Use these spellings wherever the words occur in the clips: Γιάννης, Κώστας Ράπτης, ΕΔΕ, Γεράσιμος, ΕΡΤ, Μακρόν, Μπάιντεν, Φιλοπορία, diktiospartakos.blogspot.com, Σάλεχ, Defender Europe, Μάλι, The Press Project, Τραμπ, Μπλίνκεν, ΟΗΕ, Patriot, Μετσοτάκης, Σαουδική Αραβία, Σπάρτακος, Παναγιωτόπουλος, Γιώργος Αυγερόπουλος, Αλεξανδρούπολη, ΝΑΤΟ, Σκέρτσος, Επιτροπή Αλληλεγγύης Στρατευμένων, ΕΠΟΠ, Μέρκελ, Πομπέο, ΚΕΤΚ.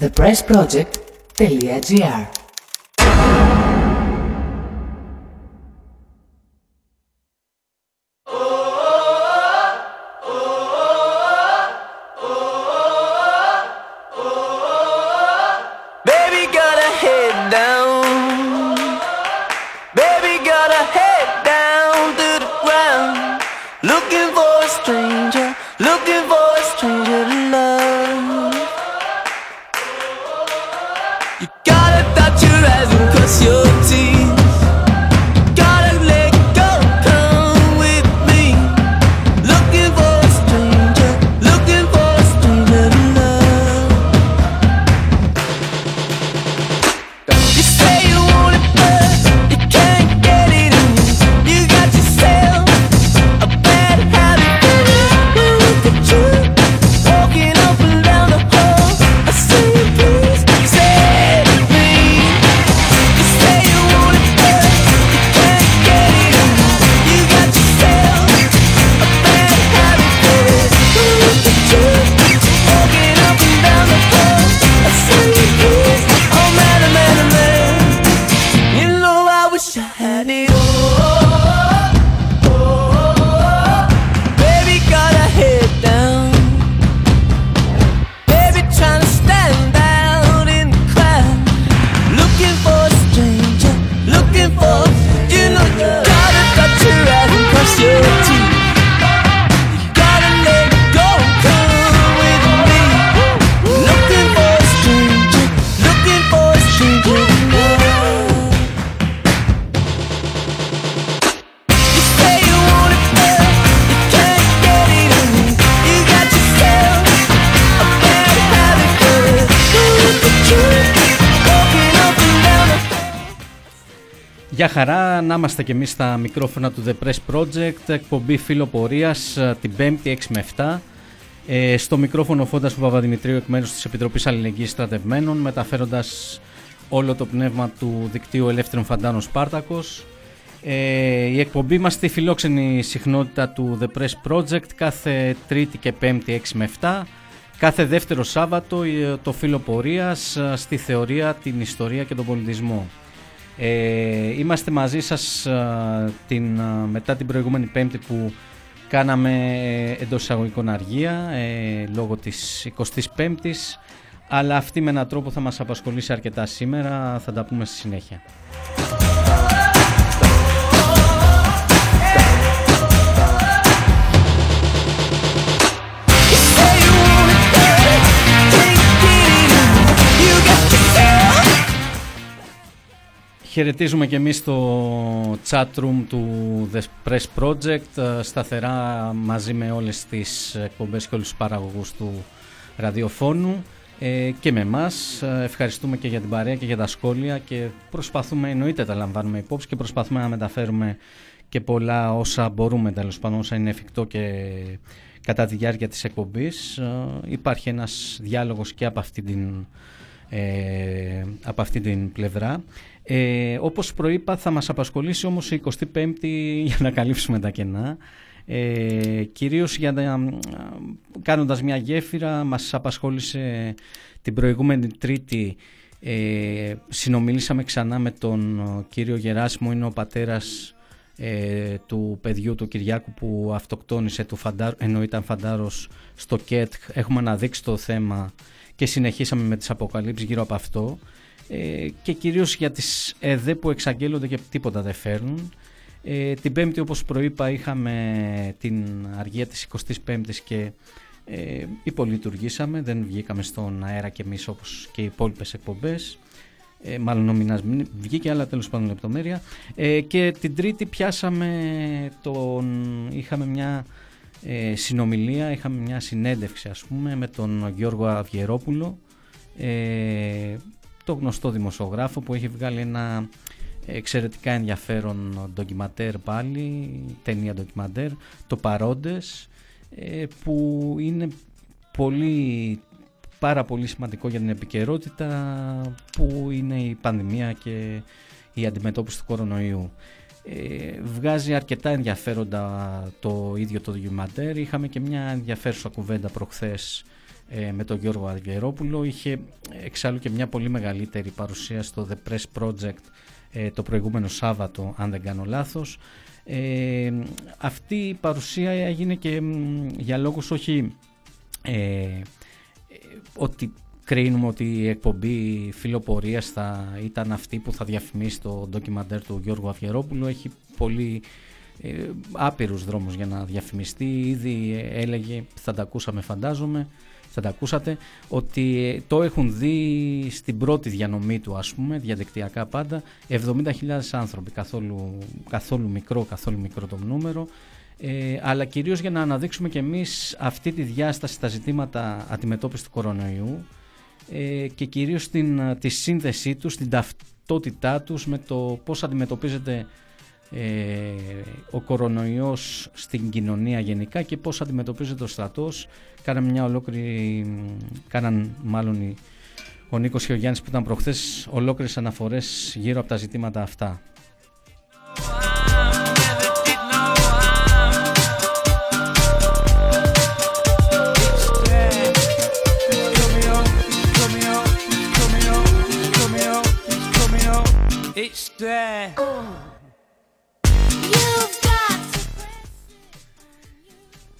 thepressproject.gr. Για χαρά, να είμαστε και εμείς στα μικρόφωνα του The Press Project, εκπομπή Φιλοπορίας, την 5η 6 με 7. Στο μικρόφωνο Φόντας Βαβά Δημητρίου, εκ μέρους της Επιτροπής Αλληλεγγύης Στρατευμένων, μεταφέροντας όλο το πνεύμα του δικτύου Ελεύθερον Φαντάνο Σπάρτακος. Η εκπομπή μας στη φιλόξενη συχνότητα του The Press Project, κάθε Τρίτη και 5η 6 με 7. Κάθε δεύτερο Σάββατο, το Φιλοπορίας, στη θεωρία, την ιστορία και τον πολιτισμό. Είμαστε μαζί σας μετά την προηγούμενη Πέμπτη που κάναμε εντός εισαγωγικών αργία λόγω της 25ης, αλλά αυτή με έναν τρόπο θα μας απασχολήσει αρκετά σήμερα, θα τα πούμε στη συνέχεια. Χαιρετίζουμε και εμείς το chat room του The Press Project, σταθερά μαζί με όλες τις εκπομπές και όλους τους παραγωγούς του ραδιοφώνου και με εμάς. Ευχαριστούμε και για την παρέα και για τα σχόλια και προσπαθούμε, εννοείται τα λαμβάνουμε υπόψη και προσπαθούμε να μεταφέρουμε και πολλά όσα μπορούμε, τέλος πάντων, όσα είναι εφικτό και κατά τη διάρκεια της εκπομπής. Υπάρχει ένας διάλογος και από αυτή την πλευρά. Όπως προείπα, θα μας απασχολήσει όμως η 25η για να καλύψουμε τα κενά, κυρίως κάνοντας μια γέφυρα. Μας απασχόλησε την προηγούμενη Τρίτη, συνομιλήσαμε ξανά με τον κύριο Γεράσιμο, είναι ο πατέρας του παιδιού του Κυριάκου που αυτοκτόνησε, ενώ ήταν φαντάρος, στο ΚΕΤΚ. Έχουμε αναδείξει το θέμα και συνεχίσαμε με τις αποκαλύψεις γύρω από αυτό, και κυρίως για τις ΕΔΕ που εξαγγέλλονται και τίποτα δεν φέρνουν. Την Πέμπτη, όπως προείπα, είχαμε την αργία της 25ης και υπολειτουργήσαμε, δεν βγήκαμε στον αέρα και εμείς όπως και οι υπόλοιπες εκπομπές. Μάλλον ο μηνάς βγήκε, αλλά τέλος πάντων λεπτομέρεια. Και την Τρίτη είχαμε μια συνομιλία, είχαμε μια συνέντευξη, ας πούμε, με τον Γιώργο Αυγερόπουλο, το γνωστό δημοσιογράφο που έχει βγάλει ένα εξαιρετικά ενδιαφέρον ντοκιμαντέρ, ταινία ντοκιμαντέρ, το Παρόντες, που είναι πάρα πολύ σημαντικό για την επικαιρότητα που είναι η πανδημία και η αντιμετώπιση του κορονοϊού. Βγάζει αρκετά ενδιαφέροντα το ίδιο το ντοκιμαντέρ. Είχαμε και μια ενδιαφέρουσα κουβέντα προχθές με τον Γιώργο Αυγερόπουλο. Είχε εξάλλου και μια πολύ μεγαλύτερη παρουσία στο The Press Project το προηγούμενο Σάββατο, αν δεν κάνω λάθος. Αυτή η παρουσία έγινε και για λόγους όχι ότι κρίνουμε ότι η εκπομπή Φιλοπορίας θα ήταν αυτή που θα διαφημίσει το ντοκιμαντέρ του Γιώργου Αυγερόπουλου. Έχει πολύ άπειρους δρόμους για να διαφημιστεί. Ήδη έλεγε, θα τα ακούσαμε φαντάζομαι, θα τα ακούσατε, ότι το έχουν δει στην πρώτη διανομή του, ας πούμε, διαδικτυακά πάντα, 70.000 άνθρωποι, καθόλου μικρό το νούμερο, αλλά κυρίως για να αναδείξουμε και εμείς αυτή τη διάσταση στα ζητήματα αντιμετώπισης του κορονοϊού και κυρίως τη σύνδεσή τους, την ταυτότητά τους με το πώς αντιμετωπίζεται ο κορονοϊός στην κοινωνία γενικά και πώς αντιμετωπίζεται ο στρατός. Κάναμε μια ολόκληρη, μάλλον ο Νίκος και ο Γιάννης που ήταν προχθές, ολόκληρες αναφορές γύρω από τα ζητήματα αυτά.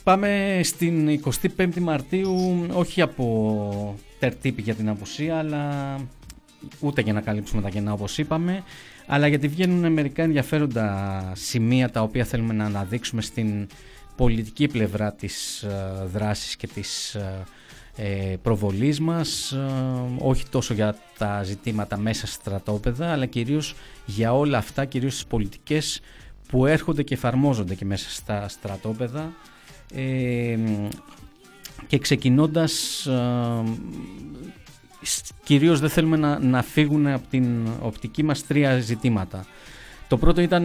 Πάμε στην 25η Μαρτίου, όχι από τερτύπη για την απουσία, αλλά ούτε για να καλύψουμε τα κενά όπως είπαμε, αλλά γιατί βγαίνουν μερικά ενδιαφέροντα σημεία τα οποία θέλουμε να αναδείξουμε στην πολιτική πλευρά της δράσης και της προβολής μας, όχι τόσο για τα ζητήματα μέσα στρατόπεδα, αλλά κυρίως για όλα αυτά, κυρίως τις πολιτικές που έρχονται και εφαρμόζονται και μέσα στα στρατόπεδα. Και ξεκινώντας, κυρίως δεν θέλουμε να φύγουν από την οπτική μας τρία ζητήματα. Το πρώτο ήταν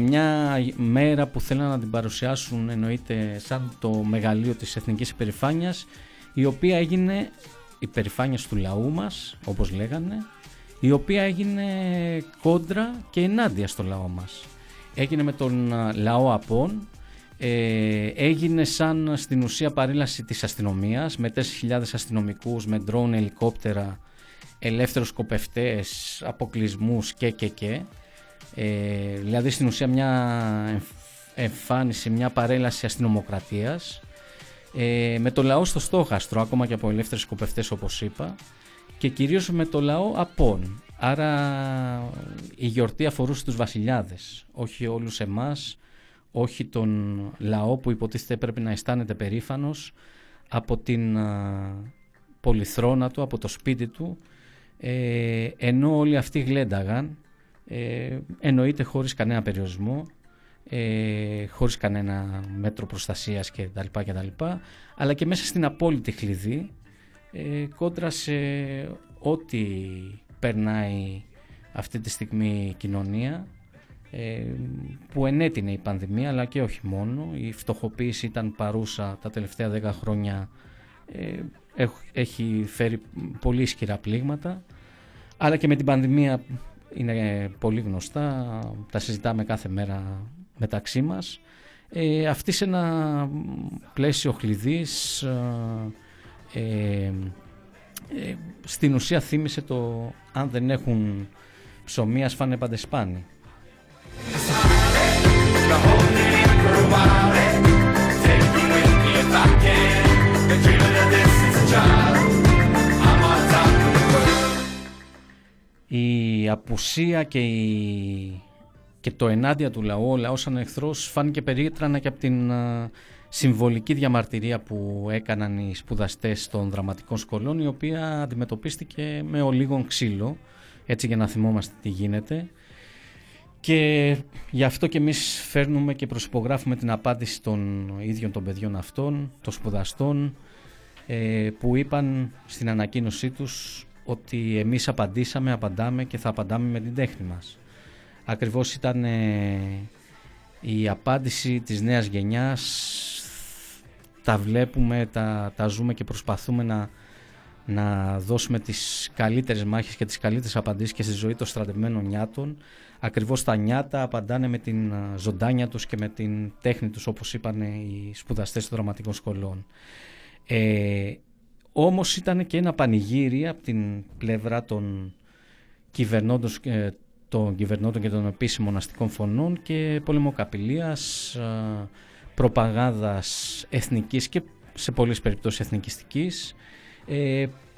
μια μέρα που θέλανε να την παρουσιάσουν, εννοείται, σαν το μεγαλείο της εθνικής υπερηφάνειας, η οποία έγινε υπερηφάνειας του λαού μας, όπως λέγανε, η οποία έγινε κόντρα και ενάντια στο λαό μας. Έγινε με τον λαό απών. Έγινε σαν στην ουσία παρήλαση της αστυνομίας, με 4.000 αστυνομικούς, με ντρόουν, ελικόπτερα, ελεύθερους σκοπευτές, αποκλεισμούς και. Δηλαδή στην ουσία μια εμφάνιση, μια παρέλαση αστυνομοκρατίας, με το λαό στο στόχαστρο, ακόμα και από ελεύθερους σκοπευτές όπως είπα, και κυρίως με το λαό απών. Άρα η γιορτή αφορούσε τους βασιλιάδες, όχι όλους εμάς, όχι τον λαό που υποτίθεται πρέπει να αισθάνεται περήφανος από την πολυθρόνα του, από το σπίτι του, ενώ όλοι αυτοί γλένταγαν, εννοείται χωρίς κανένα περιορισμό, χωρίς κανένα μέτρο προστασίας κτλ, αλλά και μέσα στην απόλυτη χλιδί, κόντρα σε ό,τι περνάει αυτή τη στιγμή η κοινωνία, που ενέτεινε η πανδημία, αλλά και όχι μόνο. Η φτωχοποίηση ήταν παρούσα τα τελευταία 10 χρόνια, έχει φέρει πολύ ισχυρά πλήγματα, αλλά και με την πανδημία είναι πολύ γνωστά, τα συζητάμε κάθε μέρα μεταξύ μας. Αυτή σε ένα πλαίσιο χλειδής στην ουσία θύμισε το «αν δεν έχουν ψωμί ας φάνε παντεσπάνι». Η απουσία και το ενάντια του λαού, ο λαός σαν εχθρός, φάνηκε περίτρανα και από την συμβολική διαμαρτυρία που έκαναν οι σπουδαστές των δραματικών σχολών, η οποία αντιμετωπίστηκε με ολίγον ξύλο, έτσι για να θυμόμαστε τι γίνεται. Και γι' αυτό και εμείς φέρνουμε και προσυπογράφουμε την απάντηση των ίδιων των παιδιών αυτών, των σπουδαστών, που είπαν στην ανακοίνωσή τους ότι εμείς απαντήσαμε, απαντάμε και θα απαντάμε με την τέχνη μας. Ακριβώς ήταν η απάντηση της νέας γενιάς. Τα βλέπουμε, τα ζούμε και προσπαθούμε να δώσουμε τις καλύτερες μάχες και τις καλύτερες απαντήσεις και στη ζωή των στρατευμένων νιάτων. Ακριβώς τα νιάτα απαντάνε με την ζωντάνια τους και με την τέχνη τους, όπως είπαν οι σπουδαστές των δραματικών σχολών. Όμως ήταν και ένα πανηγύρι από την πλευρά των κυβερνώντων, και των επίσημων αστικών φωνών και πολεμοκαπηλείας, προπαγάνδας εθνικής και σε πολλές περιπτώσεις εθνικιστικής,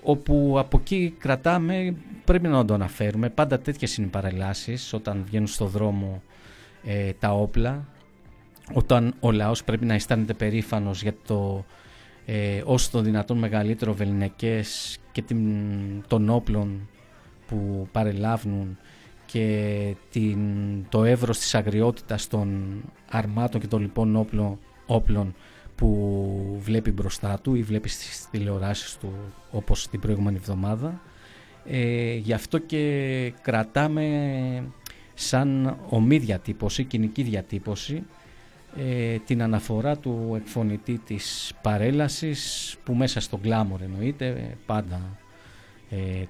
όπου από εκεί κρατάμε, πρέπει να το αναφέρουμε, πάντα τέτοιες είναι οι παρελάσεις όταν βγαίνουν στο δρόμο τα όπλα, όταν ο λαός πρέπει να αισθάνεται περήφανος για το όσο το δυνατόν μεγαλύτερο βεληνικές και των όπλων που παρελάβουν και το εύρος της αγριότητας των αρμάτων και των λοιπών όπλων που βλέπει μπροστά του ή βλέπει στις τηλεοράσεις του, όπως την προηγούμενη εβδομάδα. Γι' αυτό και κρατάμε σαν ομή διατύπωση, κοινική διατύπωση, την αναφορά του εκφωνητή της παρέλασης, που μέσα στον γκλάμορ εννοείται, πάντα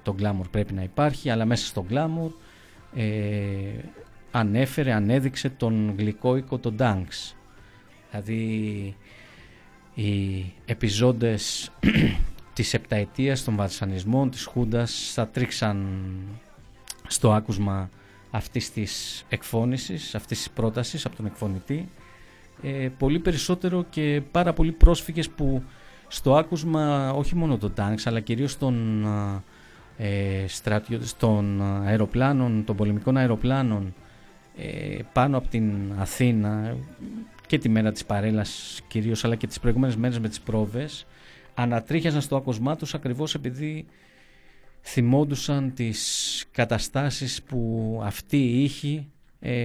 το γκλάμορ πρέπει να υπάρχει, αλλά μέσα στον γκλάμορ ανέδειξε τον γλυκό οίκο των Ντάνξ. Δηλαδή οι επιζώντες της επταετίας των βασανισμών της Χούντας θα τρίξαν στο άκουσμα αυτής της εκφώνησης, αυτής της πρότασης από τον εκφωνητή, πολύ περισσότερο, και πάρα πολλοί πρόσφυγες που στο άκουσμα όχι μόνο των τάνξ αλλά κυρίως των στρατιώτες, των αεροπλάνων, των πολεμικών αεροπλάνων πάνω από την Αθήνα, και τη μέρα της παρέλασης κυρίως, αλλά και τις προηγούμενες μέρες με τις πρόβες, ανατρίχιαζαν στο άκουσμά τους ακριβώς επειδή θυμόντουσαν τις καταστάσεις που αυτοί οι ήχοι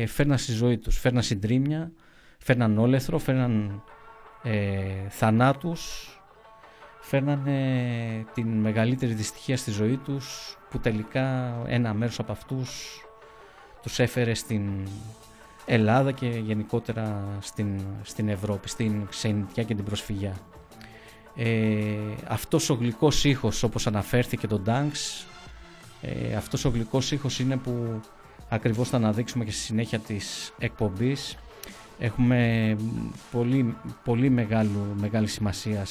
φέρναν στη ζωή τους. Φέρναν συντρίμμια, φέρναν όλεθρο, φέρναν θανάτους, φέρναν την μεγαλύτερη δυστυχία στη ζωή τους, που τελικά ένα μέρος από αυτούς τους έφερε στην Ελλάδα και γενικότερα στην Ευρώπη, στην ξενιτιά και την προσφυγιά. Αυτός ο γλυκός ήχος, όπως αναφέρθηκε το Ντάνξ, αυτός ο γλυκός ήχος είναι που ακριβώς θα αναδείξουμε και στη συνέχεια της εκπομπής. Έχουμε πολύ, πολύ μεγάλη σημασία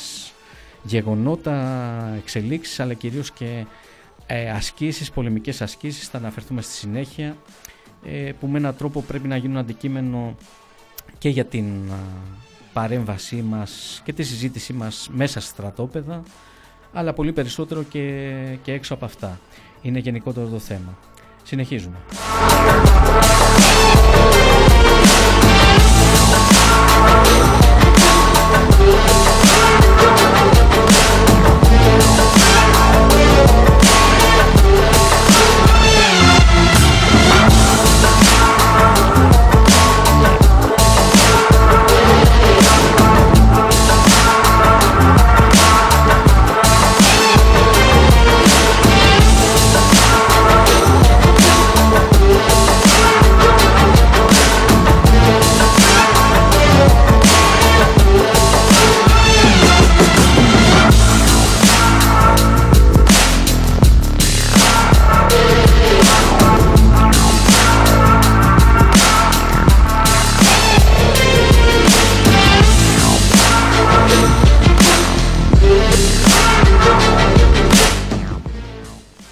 γεγονότα, εξελίξεις, αλλά κυρίως και ασκήσεις, πολεμικές ασκήσεις, θα αναφερθούμε στη συνέχεια, που με έναν τρόπο πρέπει να γίνουν αντικείμενο και για την παρέμβασή μας και τη συζήτησή μας μέσα στα στρατόπεδα, αλλά πολύ περισσότερο και έξω από αυτά. Είναι γενικότερο το θέμα. Συνεχίζουμε.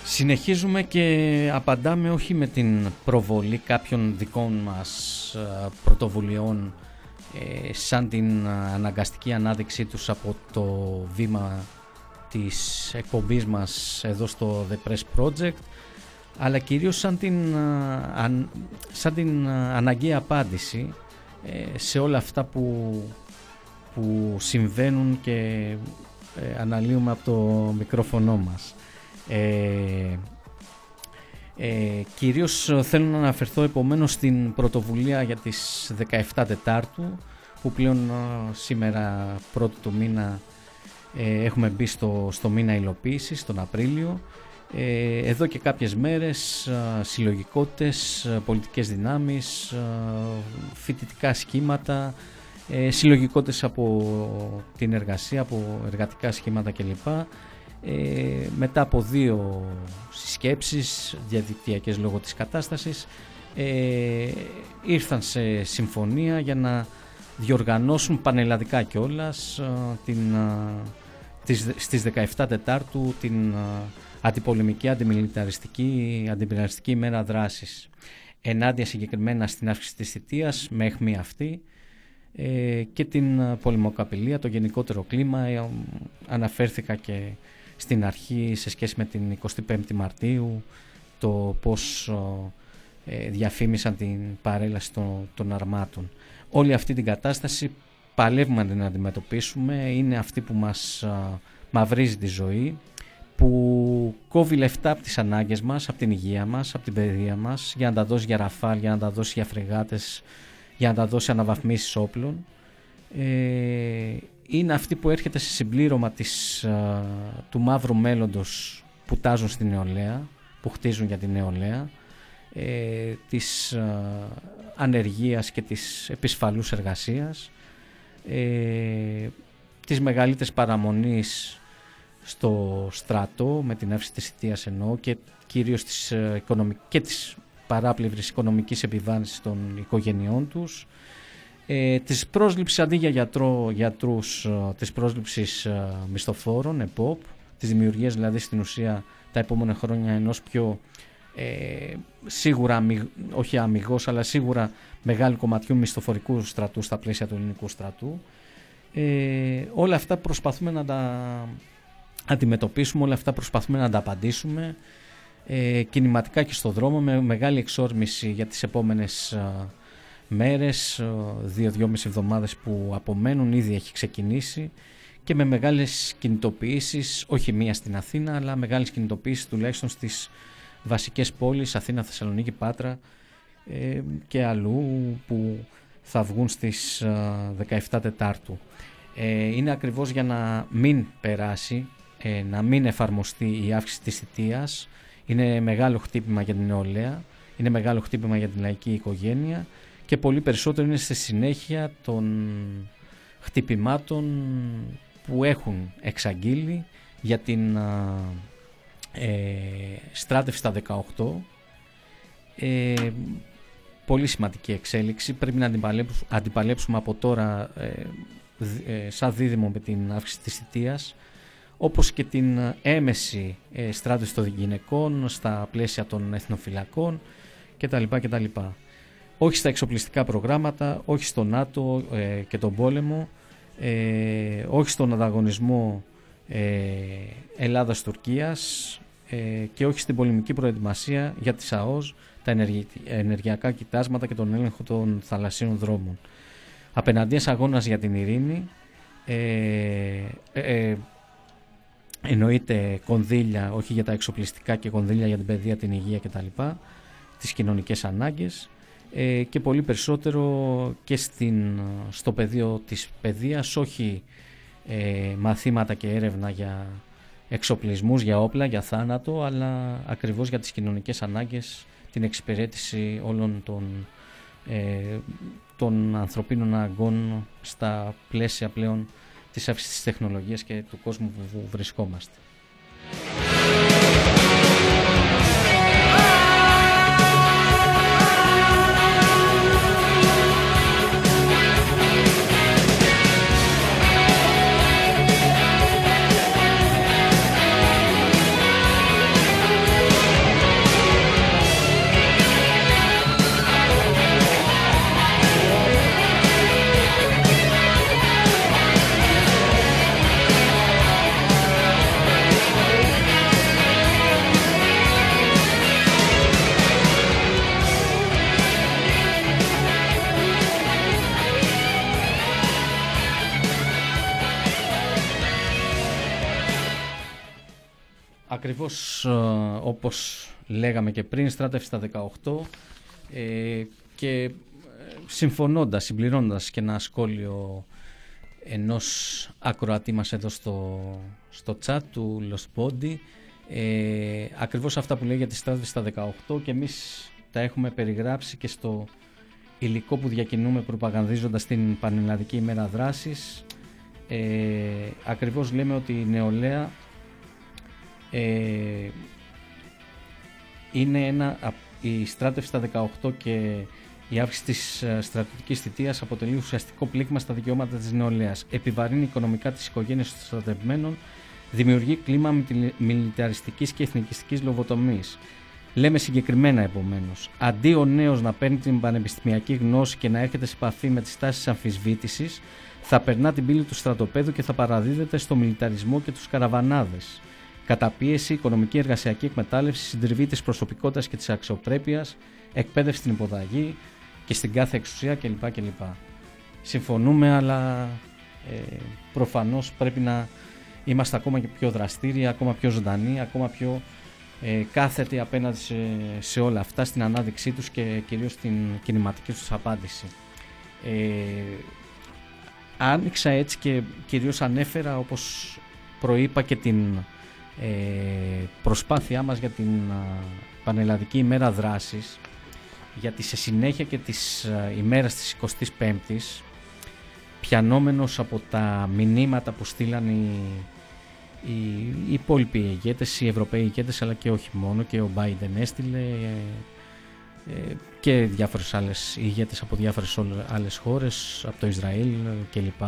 Συνεχίζουμε και απαντάμε όχι με την προβολή κάποιων δικών μας πρωτοβουλειών, σαν την αναγκαστική ανάδειξή τους από το βήμα της εκπομπής μας εδώ στο The Press Project, αλλά κυρίως σαν την αναγκαία απάντηση σε όλα αυτά που συμβαίνουν και αναλύουμε από το μικρόφωνο μας. Κυρίως θέλω να αναφερθώ επομένως στην πρωτοβουλία για τις 17 Τετάρτου, που πλέον σήμερα 1η του μήνα έχουμε μπει στο μήνα υλοποίησης, τον Απρίλιο. Εδώ και κάποιες μέρες συλλογικότητες, πολιτικές δυνάμεις, φοιτητικά σχήματα, συλλογικότητες από την εργασία, από εργατικά σχήματα κλπ. Μετά από 2 συσκέψεις διαδικτυακές λόγω της κατάστασης, ήρθαν σε συμφωνία για να διοργανώσουν πανελλαδικά κιόλας στις 17 Τετάρτου την αντιπολεμική, αντιμιλιταριστική ημέρα δράσης ενάντια συγκεκριμένα στην αύξηση της θητείας με αιχμή αυτή και την πολεμοκαπηλεία, το γενικότερο κλίμα. Αναφέρθηκα και στην αρχή σε σχέση με την 25η Μαρτίου το πώς διαφήμισαν την παρέλαση των αρμάτων. Όλη αυτή την κατάσταση παλεύουμε να την αντιμετωπίσουμε, είναι αυτή που μας μαυρίζει τη ζωή, που κόβει λεφτά από τις ανάγκες μας, από την υγεία μας, από την παιδεία μας, για να τα δώσει για Ραφάλ, για να τα δώσει για φρεγάτες, για να τα δώσει αναβαθμίσεις όπλων. Είναι αυτή που έρχεται σε συμπλήρωμα του μαύρου μέλλοντος που τάζουν στην νεολαία, που χτίζουν για την νεολαία, της ανεργίας και της επισφαλούς εργασίας, της μεγαλύτερης παραμονής στο στρατό με την αύξηση της θητείας, εννοώ, και κυρίως της παράπλευρης οικονομικής επιβάρυνσης των οικογενειών τους, της πρόσληψης αντί για γιατρούς, της πρόσληψης μισθοφόρων, ΕΠΟΠ, της δημιουργίας δηλαδή στην ουσία τα επόμενα χρόνια ενός πιο σίγουρα, όχι αμιγώς, αλλά σίγουρα μεγάλου κομματιού μισθοφορικού στρατού στα πλαίσια του ελληνικού στρατού. Όλα αυτά προσπαθούμε να τα αντιμετωπίσουμε, όλα αυτά προσπαθούμε να τα απαντήσουμε κινηματικά και στον δρόμο, με μεγάλη εξόρμηση για τις επόμενες μέρες, 2-2,5 εβδομάδες που απομένουν. Ήδη έχει ξεκινήσει και με μεγάλες κινητοποιήσεις, όχι μία στην Αθήνα, αλλά μεγάλες κινητοποιήσεις τουλάχιστον στις βασικές πόλεις, Αθήνα, Θεσσαλονίκη, Πάτρα και αλλού, που θα βγουν στις 17 Τετάρτου. Είναι ακριβώς για να μην περάσει, να μην εφαρμοστεί η αύξηση της θητείας. Είναι μεγάλο χτύπημα για την νεολαία, είναι μεγάλο χτύπημα για την λαϊκή οικογένεια και πολύ περισσότερο είναι στη συνέχεια των χτυπημάτων που έχουν εξαγγείλει για την στράτευση στα 18. Πολύ σημαντική εξέλιξη, πρέπει να αντιπαλέψουμε από τώρα σαν δίδυμο με την αύξηση της θητείας, όπως και την έμεση στράτευση των γυναικών στα πλαίσια των εθνοφυλακών κτλ. Όχι στα εξοπλιστικά προγράμματα, όχι στο ΝΑΤΟ και τον πόλεμο, όχι στον ανταγωνισμό Ελλάδας-Τουρκίας και όχι στην πολεμική προετοιμασία για τις ΑΟΣ, τα ενεργειακά κοιτάσματα και τον έλεγχο των θαλασσίων δρόμων. Απέναντίας αγώνας για την ειρήνη, εννοείται κονδύλια, όχι για τα εξοπλιστικά, και κονδύλια για την παιδεία, την υγεία κτλ., τις κοινωνικές ανάγκες, και πολύ περισσότερο και στο πεδίο της παιδείας, όχι μαθήματα και έρευνα για εξοπλισμούς, για όπλα, για θάνατο, αλλά ακριβώς για τις κοινωνικές ανάγκες, την εξυπηρέτηση όλων των ανθρωπίνων αγκών στα πλαίσια πλέον της αύξησης της τεχνολογίας και του κόσμου που βρισκόμαστε. Ακριβώς όπως λέγαμε και πριν, στράτευση στα 18, και συμφωνώντας, συμπληρώνοντας και ένα σχόλιο ενός ακροατή μας εδώ στο chat του Λος Πόντι, ακριβώς αυτά που λέει για τη στράτευση στα 18 και εμείς τα έχουμε περιγράψει και στο υλικό που διακινούμε προπαγανδίζοντας την Πανελλαδική ημέρα δράσης. Ακριβώς λέμε ότι η νεολαία είναι η στράτευση στα 18 και Η αύξηση της στρατιωτικής θητείας αποτελεί ουσιαστικό πλήγμα στα δικαιώματα της νεολαίας, επιβαρύνει οικονομικά τις οικογένειες των στρατευμένων, δημιουργεί κλίμα μιλιταριστικής και εθνικιστικής λοβοτομίας. Λέμε συγκεκριμένα επομένως, αντί ο νέος να παίρνει την πανεπιστημιακή γνώση και να έρχεται σε επαφή με τις τάσεις αμφισβήτησης, θα περνά την πύλη του στρατοπέδου και θα παραδίδεται στο μιλιταρισμό και τους καραβανάδες. Καταπίεση, οικονομική εργασιακή εκμετάλλευση, συντριβή της προσωπικότητας και της αξιοπρέπειας, εκπαίδευση στην υποταγή και στην κάθε εξουσία κλπ. Συμφωνούμε, αλλά προφανώς πρέπει να είμαστε ακόμα και πιο δραστήριοι, ακόμα πιο ζωντανοί, ακόμα πιο κάθετοι απέναντι σε όλα αυτά, στην ανάδειξή τους και κυρίως στην κινηματική τους απάντηση. Άνοιξα έτσι και κυρίως ανέφερα, όπως προείπα, και την προσπάθειά μας για την Πανελλαδική ημέρα δράσης, γιατί σε συνέχεια και της ημέρας της 25ης, πιανόμενος από τα μηνύματα που στείλαν οι υπόλοιποι ηγέτες, οι Ευρωπαίοι ηγέτες, αλλά και όχι μόνο, και ο Μπάιντεν έστειλε και διάφορες άλλες ηγέτες από διάφορες άλλες χώρες, από το Ισραήλ κλπ.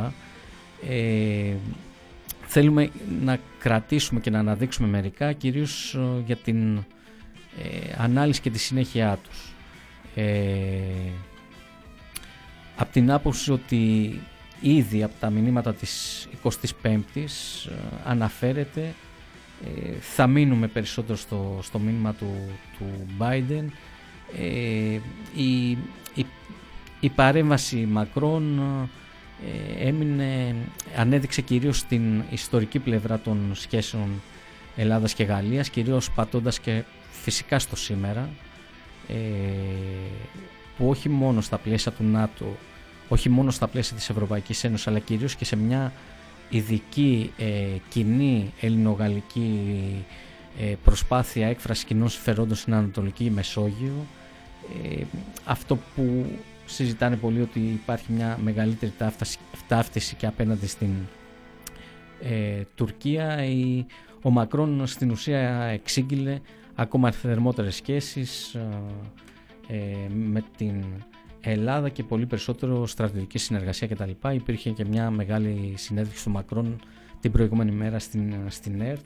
Θέλουμε να κρατήσουμε και να αναδείξουμε μερικά, κυρίως για την ανάλυση και τη συνέχειά τους. Από την άποψη ότι ήδη από τα μηνύματα της 25ης αναφέρεται, θα μείνουμε περισσότερο στο μήνυμα του Biden. Η παρέμβαση Μακρόν ανέδειξε κυρίως την ιστορική πλευρά των σχέσεων Ελλάδας και Γαλλίας, κυρίως πατώντας και φυσικά στο σήμερα, που όχι μόνο στα πλαίσια του ΝΑΤΟ, όχι μόνο στα πλαίσια της Ευρωπαϊκής Ένωσης, αλλά κυρίως και σε μια ειδική κοινή ελληνογαλλική προσπάθεια έκφρασης κοινών συμφερόντων στην Ανατολική Μεσόγειο. Αυτό που συζητάνε πολύ, ότι υπάρχει μια μεγαλύτερη ταύτιση και απέναντι στην Τουρκία. Ο Μακρόν στην ουσία εξήγηλε ακόμα θερμότερες σχέσεις με την Ελλάδα και πολύ περισσότερο στρατιωτική συνεργασία κτλ. Υπήρχε και μια μεγάλη συνέντευξη του Μακρόν την προηγούμενη μέρα στην ΕΡΤ.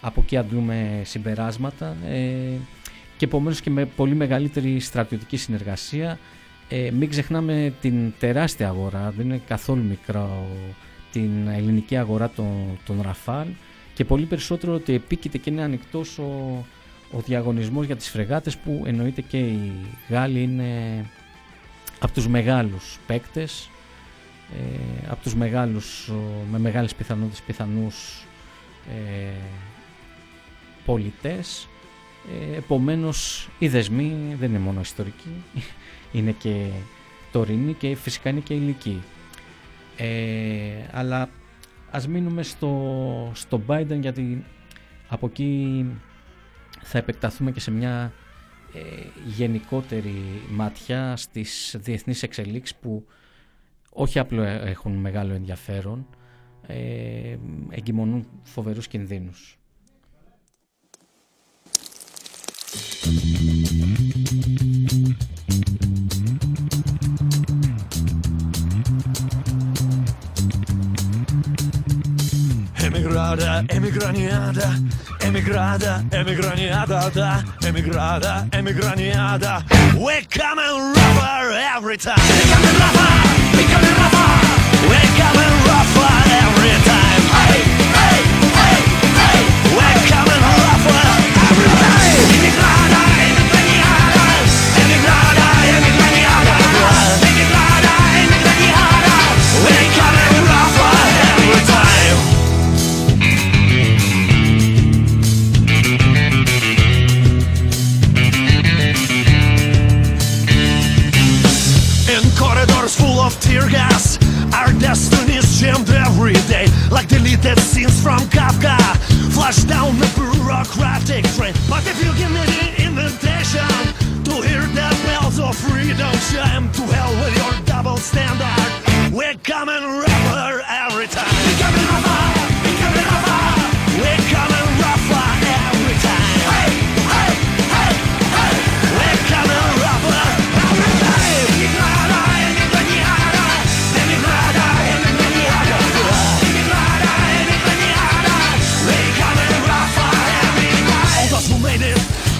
Από εκεί αντλούμε συμπεράσματα και επομένως και με πολύ μεγαλύτερη στρατιωτική συνεργασία. Μην ξεχνάμε την τεράστια αγορά, δεν είναι καθόλου μικρά την ελληνική αγορά των Ραφάλ, και πολύ περισσότερο ότι επίκειται και είναι ανοιχτός ο διαγωνισμός για τις φρεγάτες, που εννοείται και οι Γάλλοι είναι από τους μεγάλους παίκτες, από τους μεγάλους, με μεγάλες πιθανότητες, πιθανούς πολιτές. Επομένως οι δεσμοί δεν είναι μόνο ιστορικοί, είναι και τωρινή και φυσικά είναι και ηλική. Αλλά ας μείνουμε στο Biden, γιατί από εκεί θα επεκταθούμε και σε μια γενικότερη ματιά στις διεθνείς εξελίξεις, που όχι απλώς έχουν μεγάλο ενδιαφέρον, εγκυμονούν φοβερούς κινδύνους. Emigrada. We come and rougher every time. We come and rougher. We come and rougher every time. Hey. We come and rougher every time. Emigrada. We come and rougher every time. Full of tear gas, our destinies jammed every day, like deleted scenes from Kafka, flash down the bureaucratic train. But if you give me the invitation to hear the bells of freedom chime, to hell with your double standard. We're coming rougher every time. We're coming rougher. We're coming rougher every time. Hey. We're coming rougher every time.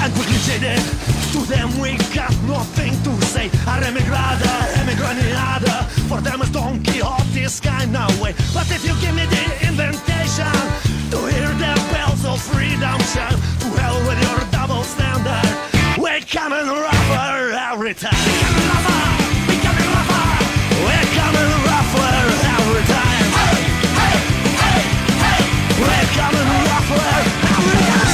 complicated. To them we got nothing to say. Are emigrada, emigraniada. For them it's Don Quixote's kind of way. But if you give me the invitation to hear the bells of freedom shout, to hell with your double standard. We're coming rougher every time. We're coming rougher, we're coming rougher. We're coming rougher every time. Hey, hey, hey, hey. We're coming rougher every time.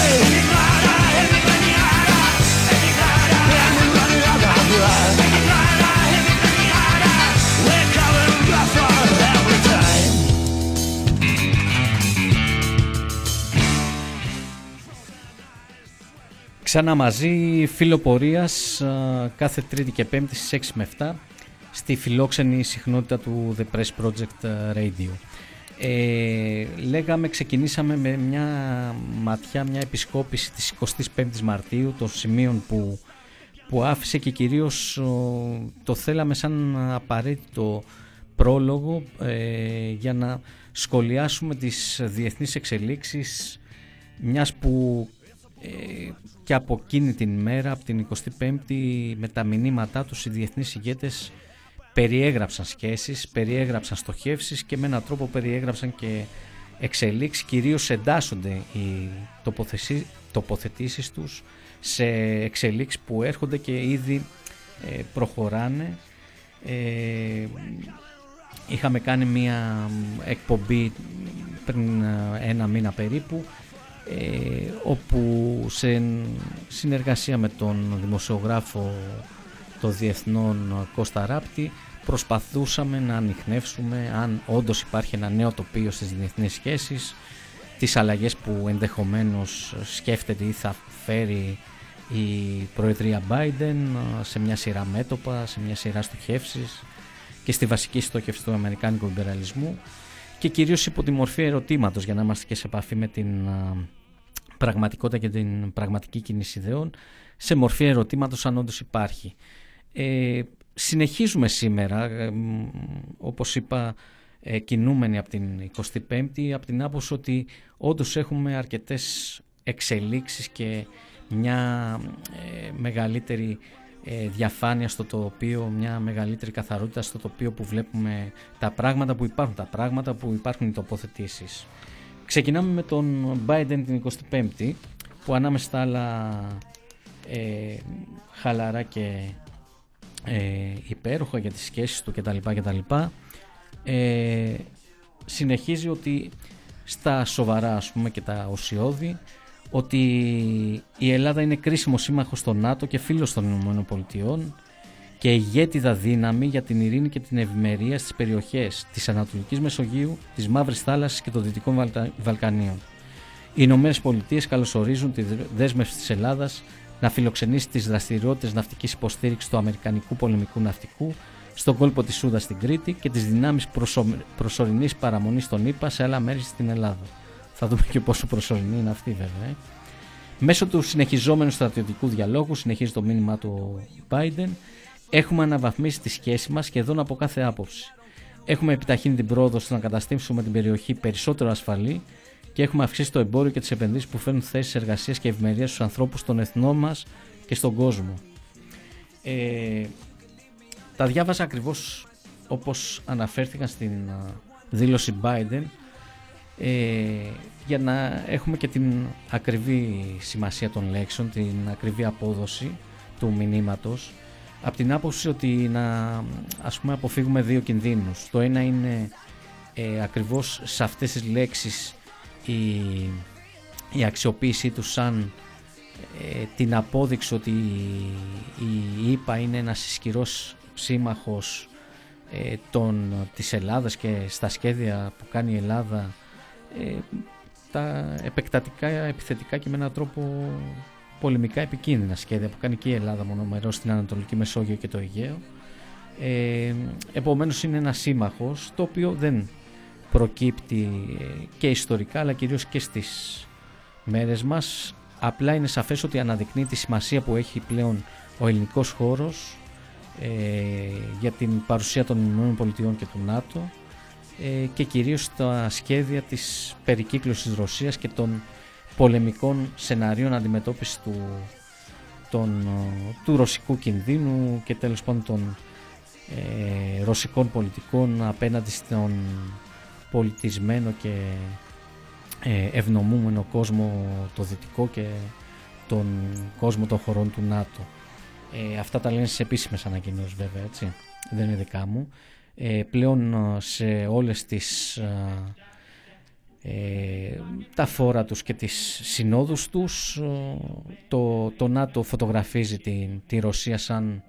Ξανά μαζί, φίλο πορείας, κάθε Τρίτη και Πέμπτη στις 6 με 7 στη φιλόξενη συχνότητα του The Press Project Radio. Ξεκινήσαμε με μια ματιά, μια επισκόπηση της 25ης Μαρτίου, των σημείων που άφησε και κυρίως το θέλαμε σαν απαραίτητο πρόλογο για να σχολιάσουμε τις διεθνείς εξελίξεις, μιας που και από εκείνη την ημέρα, από την 25η, με τα μηνύματά τους οι διεθνείς ηγέτες περιέγραψαν σχέσεις, περιέγραψαν στοχεύσεις και με έναν τρόπο περιέγραψαν και εξελίξεις. Κυρίως εντάσσονται οι τοποθετήσεις τους σε εξελίξεις που έρχονται και ήδη προχωράνε. Είχαμε κάνει μια εκπομπή πριν ένα μήνα περίπου, όπου σε συνεργασία με τον δημοσιογράφο των διεθνών Κώστα Ράπτη προσπαθούσαμε να ανιχνεύσουμε αν όντως υπάρχει ένα νέο τοπίο στις διεθνείς σχέσεις, τις αλλαγές που ενδεχομένως σκέφτεται ή θα φέρει η Προεδρία Μπάιντεν σε μια σειρά μέτωπα, σε μια σειρά στοχεύσεις και στη βασική στόχευση του αμερικάνικου ιμπεραλισμού, και κυρίως υπό τη μορφή ερωτήματος, για να είμαστε και σε επαφή με την πραγματικότητα και την πραγματική κίνηση ιδεών, σε μορφή ερωτήματος αν όντως υπάρχει. Συνεχίζουμε σήμερα, όπως είπα, κινούμενοι από την 25η, από την άποψη ότι όντως έχουμε αρκετές εξελίξεις και μια μεγαλύτερη διαφάνεια στο τοπίο, μια μεγαλύτερη καθαρότητα στο τοπίο που βλέπουμε τα πράγματα, που υπάρχουν τα πράγματα, που υπάρχουν οι τοποθετήσεις. Ξεκινάμε με τον Biden την 25η, που ανάμεσα στα άλλα χαλαρά και υπέροχα για τις σχέσεις του κτλ, συνεχίζει ότι στα σοβαρά, ας πούμε, και τα ουσιώδη, ότι η Ελλάδα είναι κρίσιμο σύμμαχος στο ΝΑΤΟ και φίλος των ΗΠΑ και ηγέτιδα δύναμη για την ειρήνη και την ευημερία στις περιοχές της Ανατολικής Μεσογείου, της Μαύρης Θάλασσας και των Δυτικών Βαλκανίων. Οι ΗΠΑ καλωσορίζουν τη δέσμευση της Ελλάδας να φιλοξενήσει τις δραστηριότητες ναυτικής υποστήριξης του Αμερικανικού πολεμικού ναυτικού στον κόλπο της Σούδας στην Κρήτη και τις δυνάμεις προσωρινής παραμονής των ΗΠΑ σε άλλα μέρη στην Ελλάδα. Θα δούμε και πόσο προσωρινή είναι αυτή, βέβαια. Μέσω του συνεχιζόμενου στρατιωτικού διαλόγου, συνεχίζει το μήνυμα του Biden, έχουμε αναβαθμίσει τη σχέση μας σχεδόν από κάθε άποψη. Έχουμε επιταχύνει την πρόοδο στο να καταστήσουμε την περιοχή περισσότερο ασφαλή και έχουμε αυξήσει το εμπόριο και τις επενδύσεις που φέρνουν θέσεις εργασίας και ευημερίας στους ανθρώπους των εθνών μας και στον κόσμο. Τα διάβασα ακριβώς όπως αναφέρθηκαν στην δήλωση Biden, για να έχουμε και την ακριβή σημασία των λέξεων, την ακριβή απόδοση του μηνύματος, από την άποψη ότι να, ας πούμε, αποφύγουμε δύο κινδύνους. Το ένα είναι ακριβώς σε αυτές τις λέξεις η αξιοποίησή τους σαν την απόδειξη ότι η ΗΠΑ είναι ένας ισχυρός σύμμαχος της Ελλάδας και στα σχέδια που κάνει η Ελλάδα τα επεκτατικά, επιθετικά και με έναν τρόπο πολεμικά επικίνδυνα σχέδια που κάνει και η Ελλάδα μονομερώς στην Ανατολική Μεσόγειο και το Αιγαίο. Επομένως είναι ένας σύμμαχος, το οποίο δεν προκύπτει και ιστορικά αλλά κυρίως και στις μέρες μας. Απλά είναι σαφές ότι αναδεικνύει τη σημασία που έχει πλέον ο ελληνικός χώρος για την παρουσία των ΗΠΑ και του ΝΑΤΟ, και κυρίως τα σχέδια της περικύκλωσης Ρωσίας και των πολεμικών σεναρίων αντιμετώπισης του του ρωσικού κινδύνου και τέλος πάντων των ρωσικών πολιτικών απέναντι στον πολιτισμένο και ευνομούμενο κόσμο το δυτικό και τον κόσμο των χωρών του ΝΑΤΟ. Αυτά τα λένε στις επίσημες ανακοινώσεις βέβαια, έτσι, δεν είναι δικά μου. Πλέον σε όλες τις τα φόρα τους και τις συνόδους τους το ΝΑΤΟ φωτογραφίζει τη Ρωσία σαν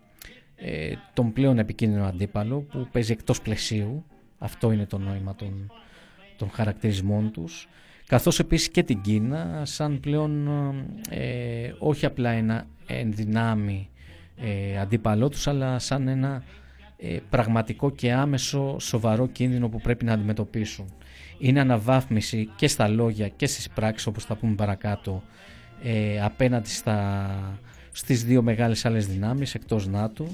τον πλέον επικίνδυνο αντίπαλο που παίζει εκτός πλαισίου. Αυτό είναι το νόημα των χαρακτηρισμών τους, καθώς επίσης και την Κίνα σαν πλέον όχι απλά ένα ενδυνάμει αντίπαλό τους, αλλά σαν ένα πραγματικό και άμεσο σοβαρό κίνδυνο που πρέπει να αντιμετωπίσουν. Είναι αναβάθμιση και στα λόγια και στις πράξεις, όπως θα πούμε παρακάτω, απέναντι στις δύο μεγάλες άλλες δυνάμεις εκτός ΝΑΤΟ,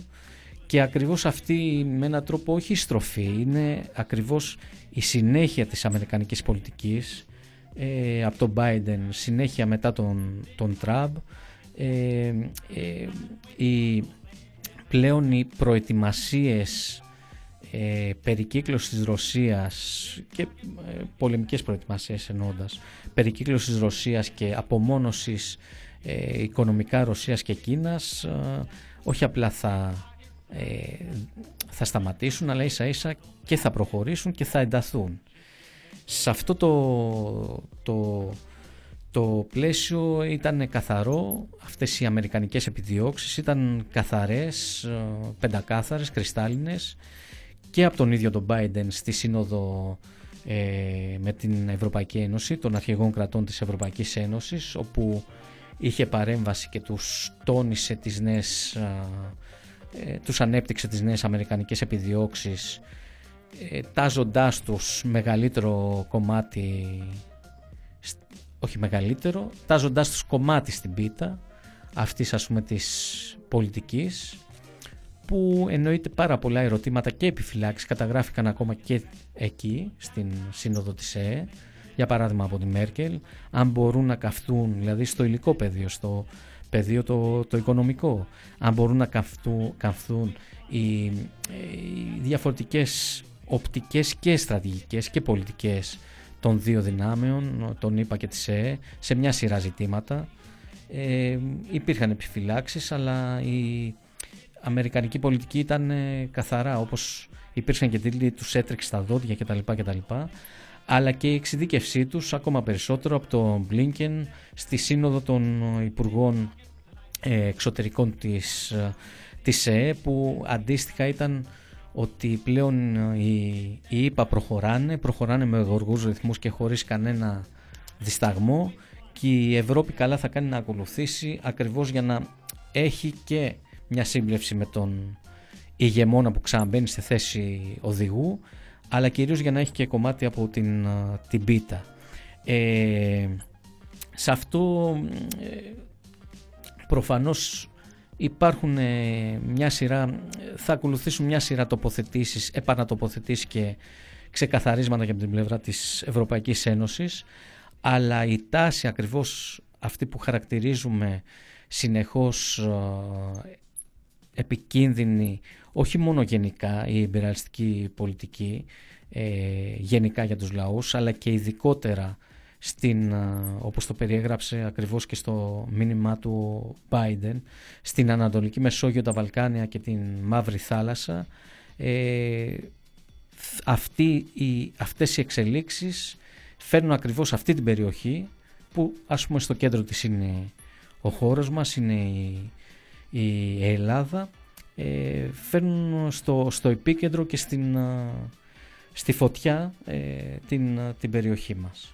και ακριβώς αυτή με έναν τρόπο όχι η στροφή, είναι ακριβώς η συνέχεια της αμερικανικής πολιτικής από τον Μπάιντεν, συνέχεια μετά τον Τραμπ, πλέον οι προετοιμασίες περικύκλωσης της Ρωσίας και πολεμικές προετοιμασίες εννοώντας, περικύκλωσης της Ρωσίας και απομόνωσης οικονομικά Ρωσίας και Κίνας όχι απλά θα σταματήσουν, αλλά ίσα ίσα και θα προχωρήσουν και θα ενταθούν. Σε αυτό το πλαίσιο ήταν καθαρό, αυτές οι αμερικανικές επιδιώξεις ήταν καθαρές, πεντακάθαρες, κρυστάλλινες, και από τον ίδιο τον Biden στη σύνοδο με την Ευρωπαϊκή Ένωση των αρχηγών κρατών της Ευρωπαϊκής Ένωσης, όπου είχε παρέμβαση και τους τόνισε τις νέες, τους ανέπτυξε τις νέες αμερικανικές επιδιώξεις, τάζοντάς τους μεγαλύτερο κομμάτι, όχι μεγαλύτερο, τάζοντάς τους κομμάτι στην πίτα αυτής, ας πούμε, της πολιτικής, που εννοείται πάρα πολλά ερωτήματα και επιφυλάξεις καταγράφηκαν ακόμα και εκεί στην σύνοδο της ΕΕ, για παράδειγμα από τη Μέρκελ, αν μπορούν να καυτούν, δηλαδή στο υλικό πεδίο, στο πεδίο το οικονομικό, αν μπορούν να καυθούν οι διαφορετικές οπτικές και στρατηγικές και πολιτικές των δύο δυνάμεων, τον ΗΠΑ και της ΕΕ, σε μια σειρά ζητήματα. Υπήρχαν επιφυλάξεις, αλλά η αμερικανική πολιτική ήταν καθαρά, όπως υπήρχαν και τίτλοι, τους έτρεξε στα δόντια κτλ. Αλλά και η εξειδίκευσή τους ακόμα περισσότερο από τον Μπλίνκεν στη σύνοδο των υπουργών εξωτερικών της ΕΕ, που αντίστοιχα ήταν ότι πλέον οι ΗΠΑ προχωράνε με γοργούς ρυθμούς και χωρίς κανένα δισταγμό, και η Ευρώπη καλά θα κάνει να ακολουθήσει, ακριβώς για να έχει και μια σύμπλευση με τον ηγεμόνα που ξαναμπαίνει στη θέση οδηγού, αλλά κυρίως για να έχει και κομμάτι από την πίτα. Σε αυτό προφανώς υπάρχουν μια σειρά, θα ακολουθήσουν μια σειρά τοποθετήσεις, επανατοποθετήσεις και ξεκαθαρίσματα και από την πλευρά της Ευρωπαϊκής Ένωσης, αλλά η τάση ακριβώς αυτή που χαρακτηρίζουμε συνεχώς επικίνδυνη, όχι μόνο γενικά η ιμπεριαλιστική πολιτική γενικά για τους λαούς, αλλά και ειδικότερα όπως το περιέγραψε ακριβώς και στο μήνυμά του Biden, στην Ανατολική Μεσόγειο, τα Βαλκάνια και την Μαύρη Θάλασσα, αυτές οι εξελίξεις φέρνουν ακριβώς αυτή την περιοχή που, ας πούμε, στο κέντρο της είναι ο χώρος μας, είναι η Ελλάδα, φέρνουν στο επίκεντρο και στη φωτιά την περιοχή μας.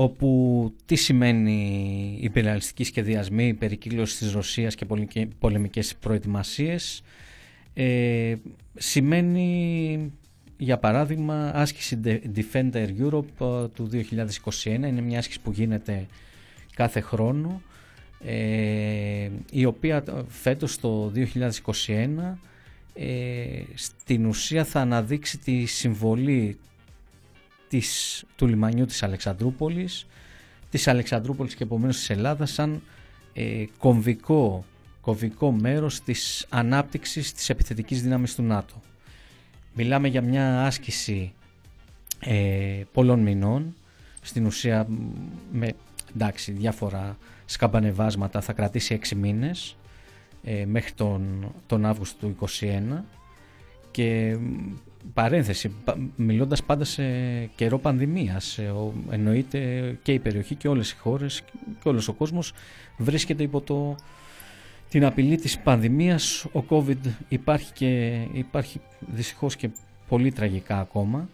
όπου τι σημαίνει υπεριαλιστικοί σχεδιασμοί, περικύκλωση της Ρωσίας και πολεμικές προετοιμασίες. Σημαίνει, για παράδειγμα, άσκηση Defender Europe του 2021. Είναι μια άσκηση που γίνεται κάθε χρόνο, η οποία φέτος το 2021 στην ουσία θα αναδείξει τη συμβολή του λιμανιού της Αλεξανδρούπολης, και επομένως της Ελλάδας σαν κομβικό μέρος της ανάπτυξης της επιθετικής δύναμης του ΝΑΤΟ. Μιλάμε για μια άσκηση πολλών μηνών, στην ουσία με διάφορα σκαμπανεβάσματα, θα κρατήσει 6 μήνες μέχρι τον Αύγουστο του 2021. Και παρένθεση, μιλώντας πάντα σε καιρό πανδημίας, εννοείται και η περιοχή και όλες οι χώρες και όλος ο κόσμος βρίσκεται υπό την απειλή της πανδημίας. Ο COVID υπάρχει δυστυχώς και πολύ τραγικά ακόμα.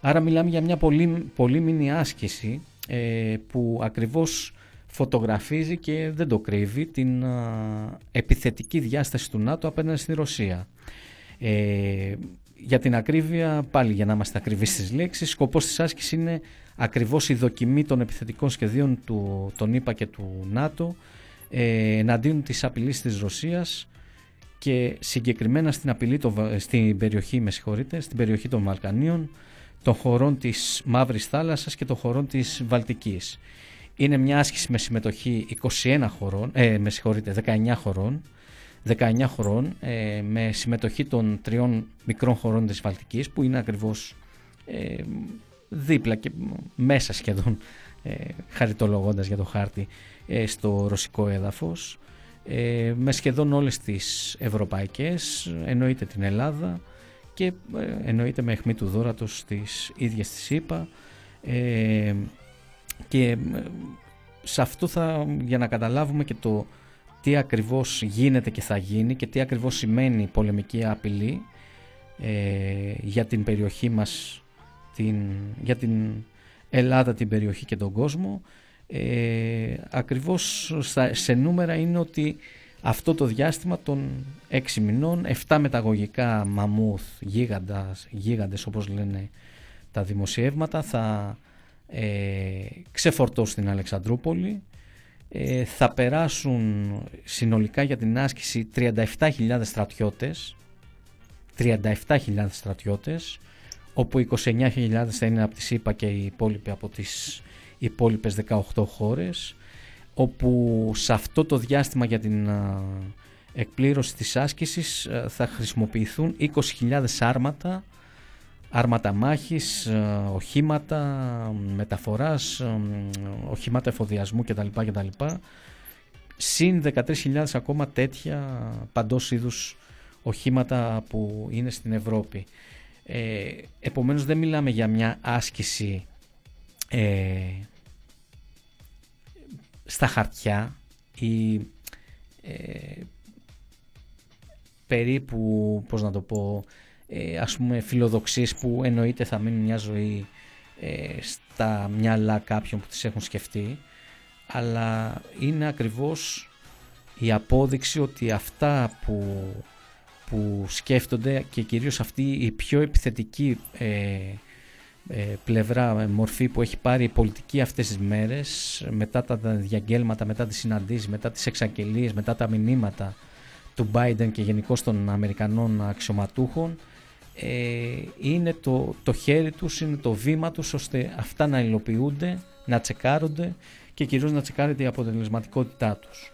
Άρα μιλάμε για μια πολύμηνη άσκηση που ακριβώς φωτογραφίζει και δεν το κρύβει την επιθετική διάσταση του ΝΑΤΟ απέναντι στη Ρωσία. Για την ακρίβεια, πάλι για να είμαστε ακριβείς στις λέξεις, σκοπός της άσκησης είναι ακριβώς η δοκιμή των επιθετικών σχεδίων των ΗΠΑ και του ΝΑΤΟ εναντίον της απειλής της Ρωσίας και συγκεκριμένα στην περιοχή των Βαλκανίων, των χωρών της Μαύρης Θάλασσας και των χωρών της Βαλτικής. Είναι μια άσκηση με συμμετοχή 19 χωρών, με συμμετοχή των 3 μικρών χωρών της Βαλτικής που είναι ακριβώς δίπλα και μέσα σχεδόν, χαριτολογώντας για το χάρτη, στο ρωσικό έδαφος, με σχεδόν όλες τις ευρωπαϊκές, εννοείται την Ελλάδα και εννοείται με αιχμή του δόρατος τις ίδιες τις ΗΠΑ. Και σε αυτό για να καταλάβουμε και το τι ακριβώς γίνεται και θα γίνει και τι ακριβώς σημαίνει η πολεμική απειλή για την περιοχή μας, για την Ελλάδα, την περιοχή και τον κόσμο, ακριβώς σε νούμερα είναι ότι αυτό το διάστημα των 6 μηνών, 7 μεταγωγικά μαμούθ, γίγαντες όπως λένε τα δημοσιεύματα, θα ξεφορτώσουν την Αλεξανδρούπολη. Θα περάσουν συνολικά για την άσκηση 37.000 στρατιώτες, όπου 29.000 θα είναι από τις ΗΠΑ και οι υπόλοιποι από τις υπόλοιπες 18 χώρες, όπου σε αυτό το διάστημα για την εκπλήρωση της άσκησης θα χρησιμοποιηθούν 20.000 άρματα μάχης, οχήματα μεταφοράς, οχήματα εφοδιασμού κτλ. Συν 13.000 ακόμα τέτοια παντός είδους οχήματα που είναι στην Ευρώπη. Επομένως δεν μιλάμε για μια άσκηση στα χαρτιά ή περίπου, πώς να το πω, ας πούμε φιλοδοξίες που εννοείται θα μείνουν μια ζωή στα μυαλά κάποιων που τις έχουν σκεφτεί, αλλά είναι ακριβώς η απόδειξη ότι αυτά που σκέφτονται και κυρίως αυτή η πιο επιθετική πλευρά, μορφή που έχει πάρει η πολιτική αυτές τις μέρες, μετά τα διαγγέλματα, μετά τις συναντήσεις, μετά τις εξαγγελίες, μετά τα μηνύματα του Μπάιντεν και γενικώς των Αμερικανών αξιωματούχων, είναι το χέρι τους, είναι το βήμα τους ώστε αυτά να υλοποιούνται, να τσεκάρονται και κυρίως να τσεκάρεται η αποτελεσματικότητά τους.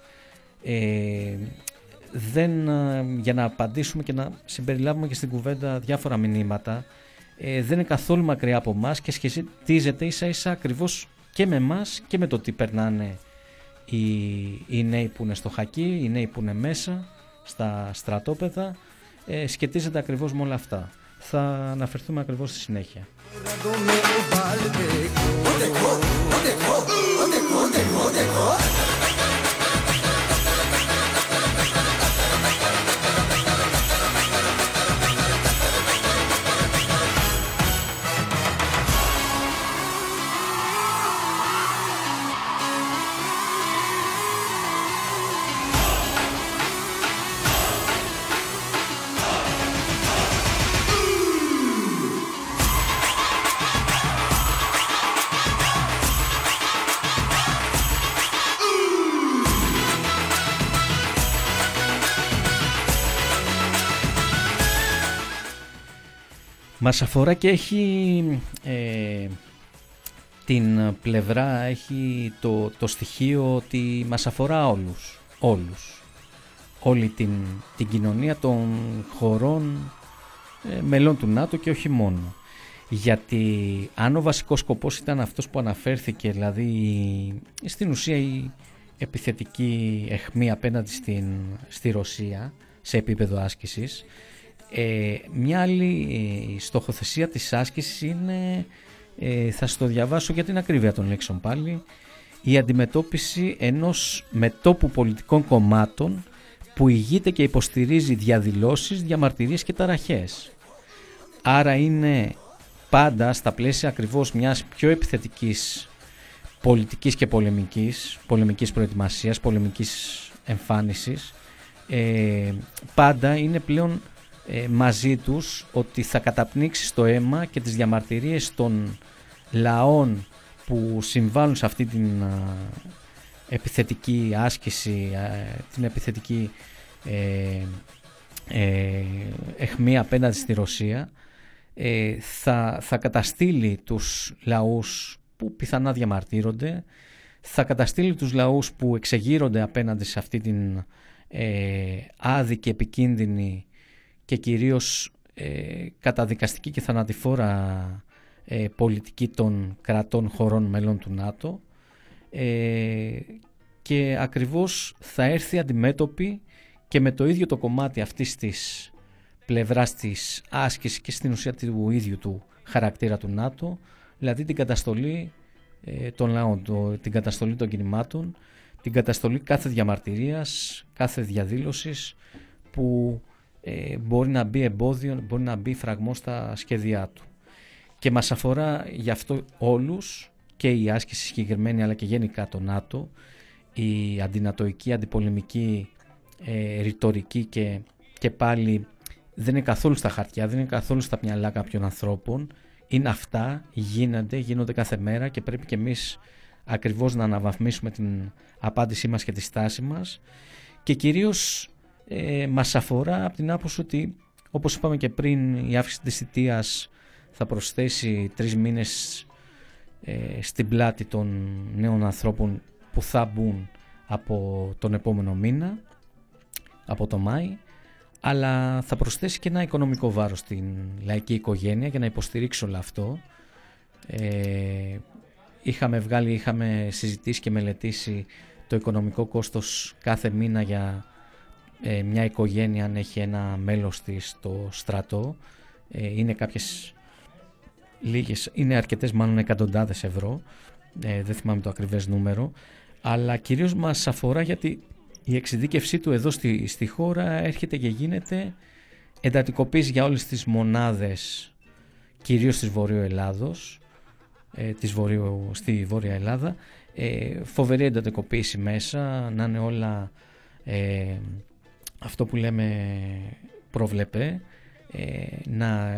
Για να απαντήσουμε και να συμπεριλάβουμε και στην κουβέντα διάφορα μηνύματα, δεν είναι καθόλου μακριά από εμάς και σχετίζεται ίσα ίσα ακριβώς και με εμάς και με το τι περνάνε οι νέοι που είναι στο χακί, οι νέοι που είναι μέσα στα στρατόπεδα, σχετίζεται ακριβώς με όλα αυτά. Θα αναφερθούμε ακριβώς στη συνέχεια. Μας αφορά και έχει την πλευρά, έχει το στοιχείο ότι μας αφορά όλους. Όλη την κοινωνία των χωρών μελών του ΝΑΤΟ και όχι μόνο. Γιατί αν ο βασικός σκοπός ήταν αυτός που αναφέρθηκε, δηλαδή στην ουσία η επιθετική αιχμή απέναντι στη Ρωσία σε επίπεδο άσκησης, μια άλλη στοχοθεσία της άσκησης είναι, θα στο διαβάσω για την ακρίβεια των λέξεων πάλι, η αντιμετώπιση ενός μετόπου πολιτικών κομμάτων που ηγείται και υποστηρίζει διαδηλώσεις, διαμαρτυρίες και ταραχές. Άρα είναι πάντα στα πλαίσια ακριβώς μιας πιο επιθετικής πολιτικής και πολεμικής προετοιμασίας, πολεμικής εμφάνισης, πάντα είναι πλέον μαζί τους ότι θα καταπνίξει το αίμα και τις διαμαρτυρίες των λαών που συμβάλλουν σε αυτή την επιθετική άσκηση, την επιθετική αιχμή απέναντι στη Ρωσία, θα καταστήλει τους λαούς που πιθανά διαμαρτύρονται, θα καταστήλει τους λαούς που εξεγείρονται απέναντι σε αυτή την άδικη, επικίνδυνη και κυρίως καταδικαστική και θανατηφόρα πολιτική των κρατών χωρών μελών του ΝΑΤΟ, και ακριβώς θα έρθει αντιμέτωπη και με το ίδιο το κομμάτι αυτής της πλευράς της άσκησης και στην ουσία του ίδιου του χαρακτήρα του ΝΑΤΟ, δηλαδή την καταστολή των λαών, την καταστολή των κινημάτων, την καταστολή κάθε διαμαρτυρίας, κάθε διαδήλωσης που μπορεί να μπει εμπόδιο, μπορεί να μπει φραγμό στα σχέδιά του. Και μας αφορά γι' αυτό όλους, και η άσκηση συγκεκριμένη αλλά και γενικά το ΝΑΤΟ, η αντινατοϊκή, αντιπολεμική ρητορική και πάλι δεν είναι καθόλου στα χαρτιά, δεν είναι καθόλου στα μυαλά κάποιων ανθρώπων. Είναι αυτά, γίνονται κάθε μέρα και πρέπει και εμείς ακριβώς να αναβαθμίσουμε την απάντησή μας και τη στάση μας. Και κυρίως μας αφορά από την άποψη ότι, όπως είπαμε και πριν, η αύξηση της θητείας θα προσθέσει 3 μήνες στην πλάτη των νέων ανθρώπων που θα μπουν από τον επόμενο μήνα, από το Μάη, αλλά θα προσθέσει και ένα οικονομικό βάρος στην λαϊκή οικογένεια για να υποστηρίξει όλο αυτό. Είχαμε συζητήσει και μελετήσει το οικονομικό κόστος κάθε μήνα για μια οικογένεια αν έχει ένα μέλος της στο στρατό. Είναι κάποιες λίγες, είναι αρκετές, μάλλον εκατοντάδες ευρώ, δεν θυμάμαι το ακριβές νούμερο, αλλά κυρίως μας αφορά γιατί η εξειδίκευσή του εδώ στη χώρα έρχεται και γίνεται εντατικοποίηση για όλες τις μονάδες, κυρίως της Βορείου Ελλάδος, στη Βόρεια Ελλάδα, φοβερή εντατικοποίηση μέσα, να είναι όλα αυτό που λέμε προβλεπέ, να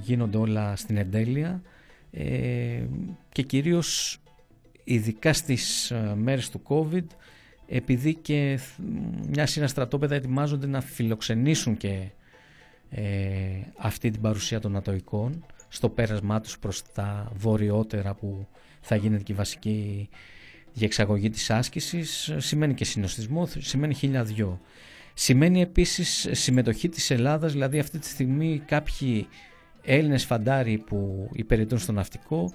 γίνονται όλα στην εντέλεια, και κυρίως ειδικά στις μέρες του COVID, επειδή και μια σειρά στρατόπεδα ετοιμάζονται να φιλοξενήσουν και αυτή την παρουσία των νατοϊκών στο πέρασμά τους προς τα βορειότερα που θα γίνεται και η βασική διεξαγωγή της άσκησης, σημαίνει και συνοστισμό, σημαίνει 1002. Σημαίνει επίσης συμμετοχή της Ελλάδας, δηλαδή αυτή τη στιγμή κάποιοι Έλληνες φαντάροι που υπηρετούν στο ναυτικό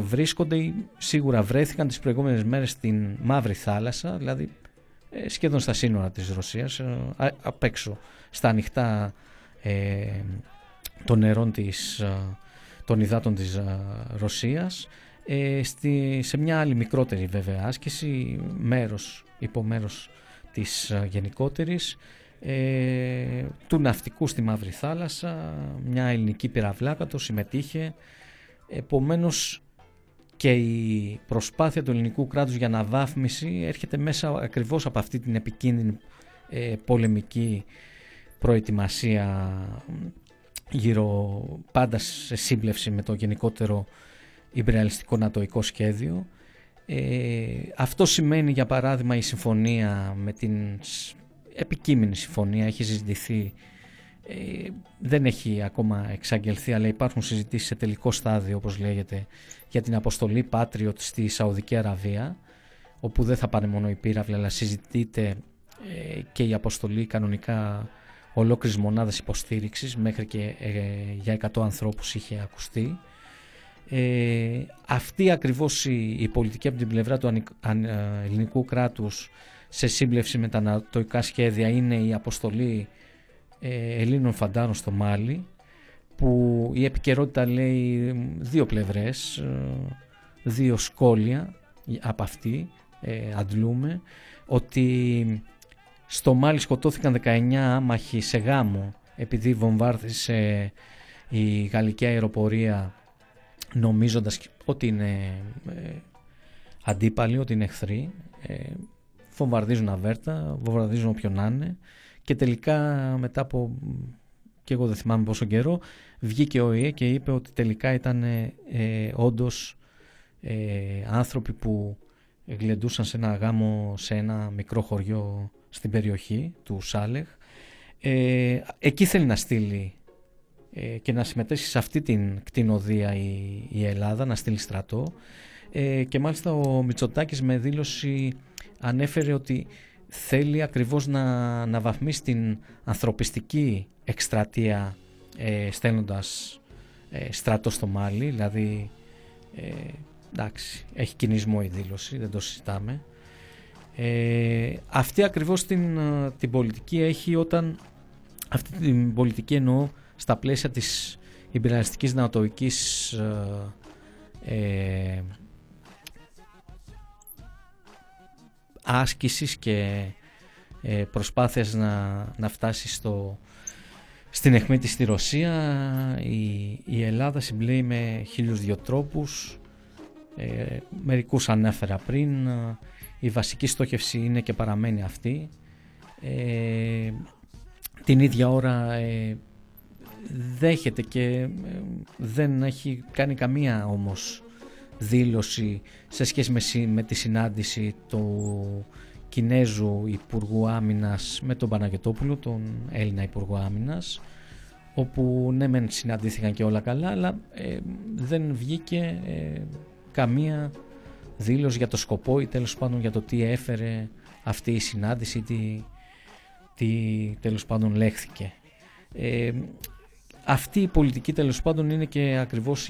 βρίσκονται, σίγουρα βρέθηκαν τις προηγούμενες μέρες στην Μαύρη Θάλασσα, δηλαδή σχεδόν στα σύνορα της Ρωσίας, απ' έξω στα ανοιχτά των νερών των υδάτων της Ρωσίας, σε μια άλλη μικρότερη βέβαια άσκηση, υπομέρος της γενικότερης, του ναυτικού στη Μαύρη Θάλασσα, μια ελληνική πυραυλάκατο συμμετείχε. Επομένως και η προσπάθεια του ελληνικού κράτους για αναβάθμιση έρχεται μέσα ακριβώς από αυτή την επικίνδυνη πολεμική προετοιμασία, γύρω πάντα σε σύμπλευση με το γενικότερο ιμπεριαλιστικό νατοϊκό σχέδιο. Αυτό σημαίνει για παράδειγμα η συμφωνία, επικείμενη συμφωνία, έχει συζητηθεί Δεν έχει ακόμα εξαγγελθεί, αλλά υπάρχουν συζητήσεις σε τελικό στάδιο, όπως λέγεται, για την αποστολή Patriot στη Σαουδική Αραβία, όπου δεν θα πάνε μόνο οι πύραυλοι, αλλά συζητείται και η αποστολή κανονικά ολόκληρης μονάδας υποστήριξης, μέχρι και για 100 ανθρώπους είχε ακουστεί. Αυτή ακριβώς η πολιτική από την πλευρά του ελληνικού κράτους, σε σύμπλευση με τα ανατοϊκά σχέδια, είναι η αποστολή Ελλήνων φαντάνων στο Μάλι, που η επικαιρότητα λέει δύο πλευρές, δύο σκόλια από αυτή αντλούμε, ότι στο Μάλι σκοτώθηκαν 19 άμαχοι σε γάμο επειδή βομβάρδισε η γαλλική αεροπορία, νομίζοντας ότι είναι αντίπαλοι, ότι είναι εχθροί, βομβαρδίζουν αβέρτα, βομβαρδίζουν όποιον να είναι, και τελικά μετά από, και εγώ δεν θυμάμαι πόσο καιρό, βγήκε ο ΟΗΕ και είπε ότι τελικά ήταν όντως άνθρωποι που γλεντούσαν σε ένα γάμο σε ένα μικρό χωριό στην περιοχή του Σάλεχ. Εκεί θέλει να στείλει και να συμμετέχει σε αυτή την κτηνοδία η Ελλάδα, να στείλει στρατό, και μάλιστα ο Μετσοτάκης με δήλωση ανέφερε ότι θέλει ακριβώς να βαθμίσει την ανθρωπιστική εκστρατεία, στέλνοντας στρατό στο Μάλι. Δηλαδή εντάξει, έχει κινησμό η δήλωση, δεν το συζητάμε. Αυτή ακριβώς την πολιτική έχει, όταν αυτή την πολιτική εννοώ στα πλαίσια της υπεραλιστικής νατοικής άσκησης και προσπάθειας να φτάσει στην αιχμή της στη Ρωσία. Η Ελλάδα συμπλέει με 1.002 τρόπους, μερικούς ανέφερα πριν. Η βασική στόχευση είναι και παραμένει αυτή. Την ίδια ώρα δέχεται και δεν έχει κάνει καμία όμως δήλωση σε σχέση με τη συνάντηση του Κινέζου Υπουργού Άμυνας με τον Παναγιωτόπουλο, τον Έλληνα Υπουργό Άμυνας, όπου ναι μεν συναντήθηκαν και όλα καλά, αλλά δεν βγήκε καμία δήλωση για το σκοπό ή τέλος πάντων για το τι έφερε αυτή η συνάντηση, τι τέλος πάντων λέχθηκε. Αυτή η πολιτική τέλος πάντων είναι και ακριβώς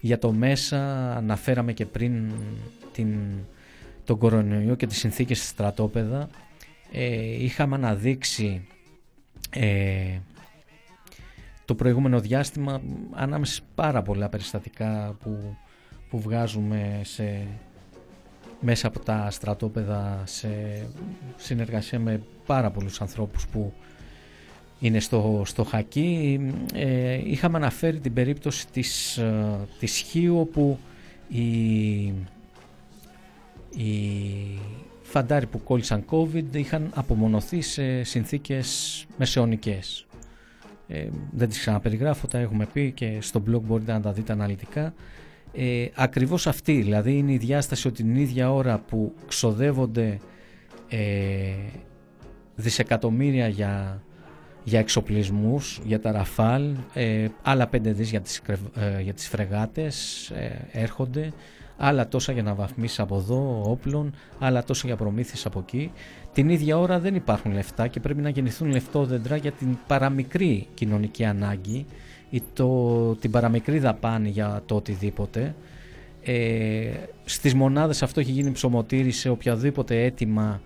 για το μέσα. Αναφέραμε και πριν τον κορονοϊό και τις συνθήκες στη στρατόπεδα. Είχαμε αναδείξει το προηγούμενο διάστημα, ανάμεσα πάρα πολλά περιστατικά που βγάζουμε μέσα από τα στρατόπεδα, σε συνεργασία με πάρα πολλούς ανθρώπους που είναι στο χακί. Είχαμε αναφέρει την περίπτωση της Χίου, όπου οι φαντάροι που κόλλησαν COVID είχαν απομονωθεί σε συνθήκες μεσαιωνικές. Δεν τις ξαναπεριγράφω, τα έχουμε πει και στο blog, μπορείτε να τα δείτε αναλυτικά. Ακριβώς αυτή δηλαδή είναι η διάσταση, ότι την ίδια ώρα που ξοδεύονται δισεκατομμύρια για εξοπλισμούς, για τα ραφάλ, άλλα 5 δις για τις φρεγάτες έρχονται, άλλα τόσα για να βαθμίσεις από εδώ όπλων, άλλα τόσα για προμήθειες από εκεί. Την ίδια ώρα δεν υπάρχουν λεφτά και πρέπει να γεννηθούν λεφτόδεντρα για την παραμικρή κοινωνική ανάγκη ή την παραμικρή δαπάνη για το οτιδήποτε. Στις μονάδες αυτό έχει γίνει ψωμοτήρι σε οποιαδήποτε αίτημα,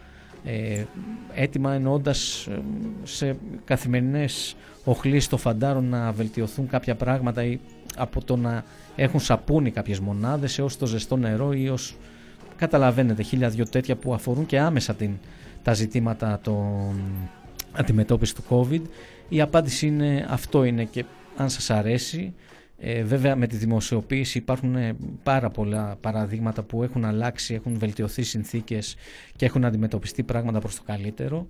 εννοώντας σε καθημερινές οχλήσεις των φαντάρων να βελτιωθούν κάποια πράγματα, ή από το να έχουν σαπούνι κάποιες μονάδες έως το ζεστό νερό, ή ως, καταλαβαίνετε, 1.002 τέτοια που αφορούν και άμεσα τα ζητήματα αντιμετώπισης του COVID. Η απάντηση είναι αυτό, είναι, και αν σας αρέσει, βέβαια με τη δημοσιοποίηση υπάρχουν πάρα πολλά παραδείγματα που έχουν αλλάξει, έχουν βελτιωθεί συνθήκες και έχουν αντιμετωπιστεί πράγματα προς το καλύτερο.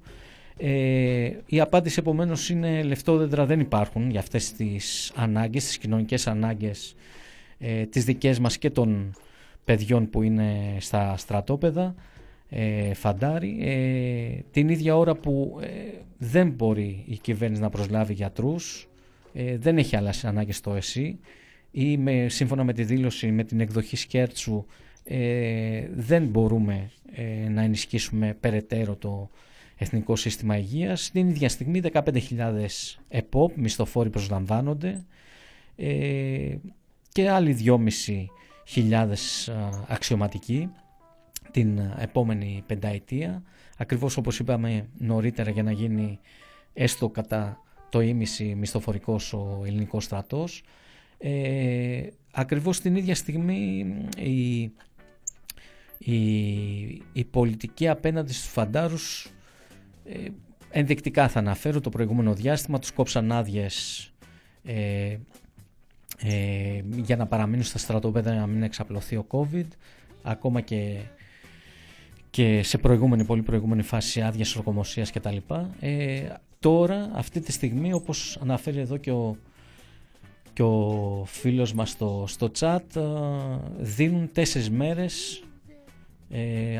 Η απάντηση επομένως είναι λεφτόδεντρα δεν υπάρχουν για αυτές τις ανάγκες, τις κοινωνικές ανάγκες, τις δικές μας και των παιδιών που είναι στα στρατόπεδα. φαντάρι, την ίδια ώρα που δεν μπορεί η κυβέρνηση να προσλάβει γιατρούς, δεν έχει άλλες ανάγκες στο ΕΣΥ, ή σύμφωνα με τη δήλωση με την εκδοχή Σκέρτσου δεν μπορούμε να ενισχύσουμε περαιτέρω το Εθνικό Σύστημα Υγείας. Στην ίδια στιγμή 15.000 ΕΠΟΠ μισθοφόροι προσλαμβάνονται και άλλοι 2.500 αξιωματικοί την επόμενη πενταετία, ακριβώς όπως είπαμε νωρίτερα, για να γίνει έστω κατά το ίμιση μισθοφορικός ο ελληνικός στρατός. Ακριβώς την ίδια στιγμή η πολιτική απέναντι στους φαντάρους, ενδεικτικά θα αναφέρω, το προηγούμενο διάστημα τους κόψαν άδειες για να παραμείνουν στα στρατόπεδα, να μην εξαπλωθεί ο COVID, ακόμα και σε προηγούμενη, πολύ προηγούμενη φάση, άδειας ορκομοσίας κτλ. Τώρα αυτή τη στιγμή, όπως αναφέρει εδώ και ο φίλος μας στο chat, δίνουν 4 μέρες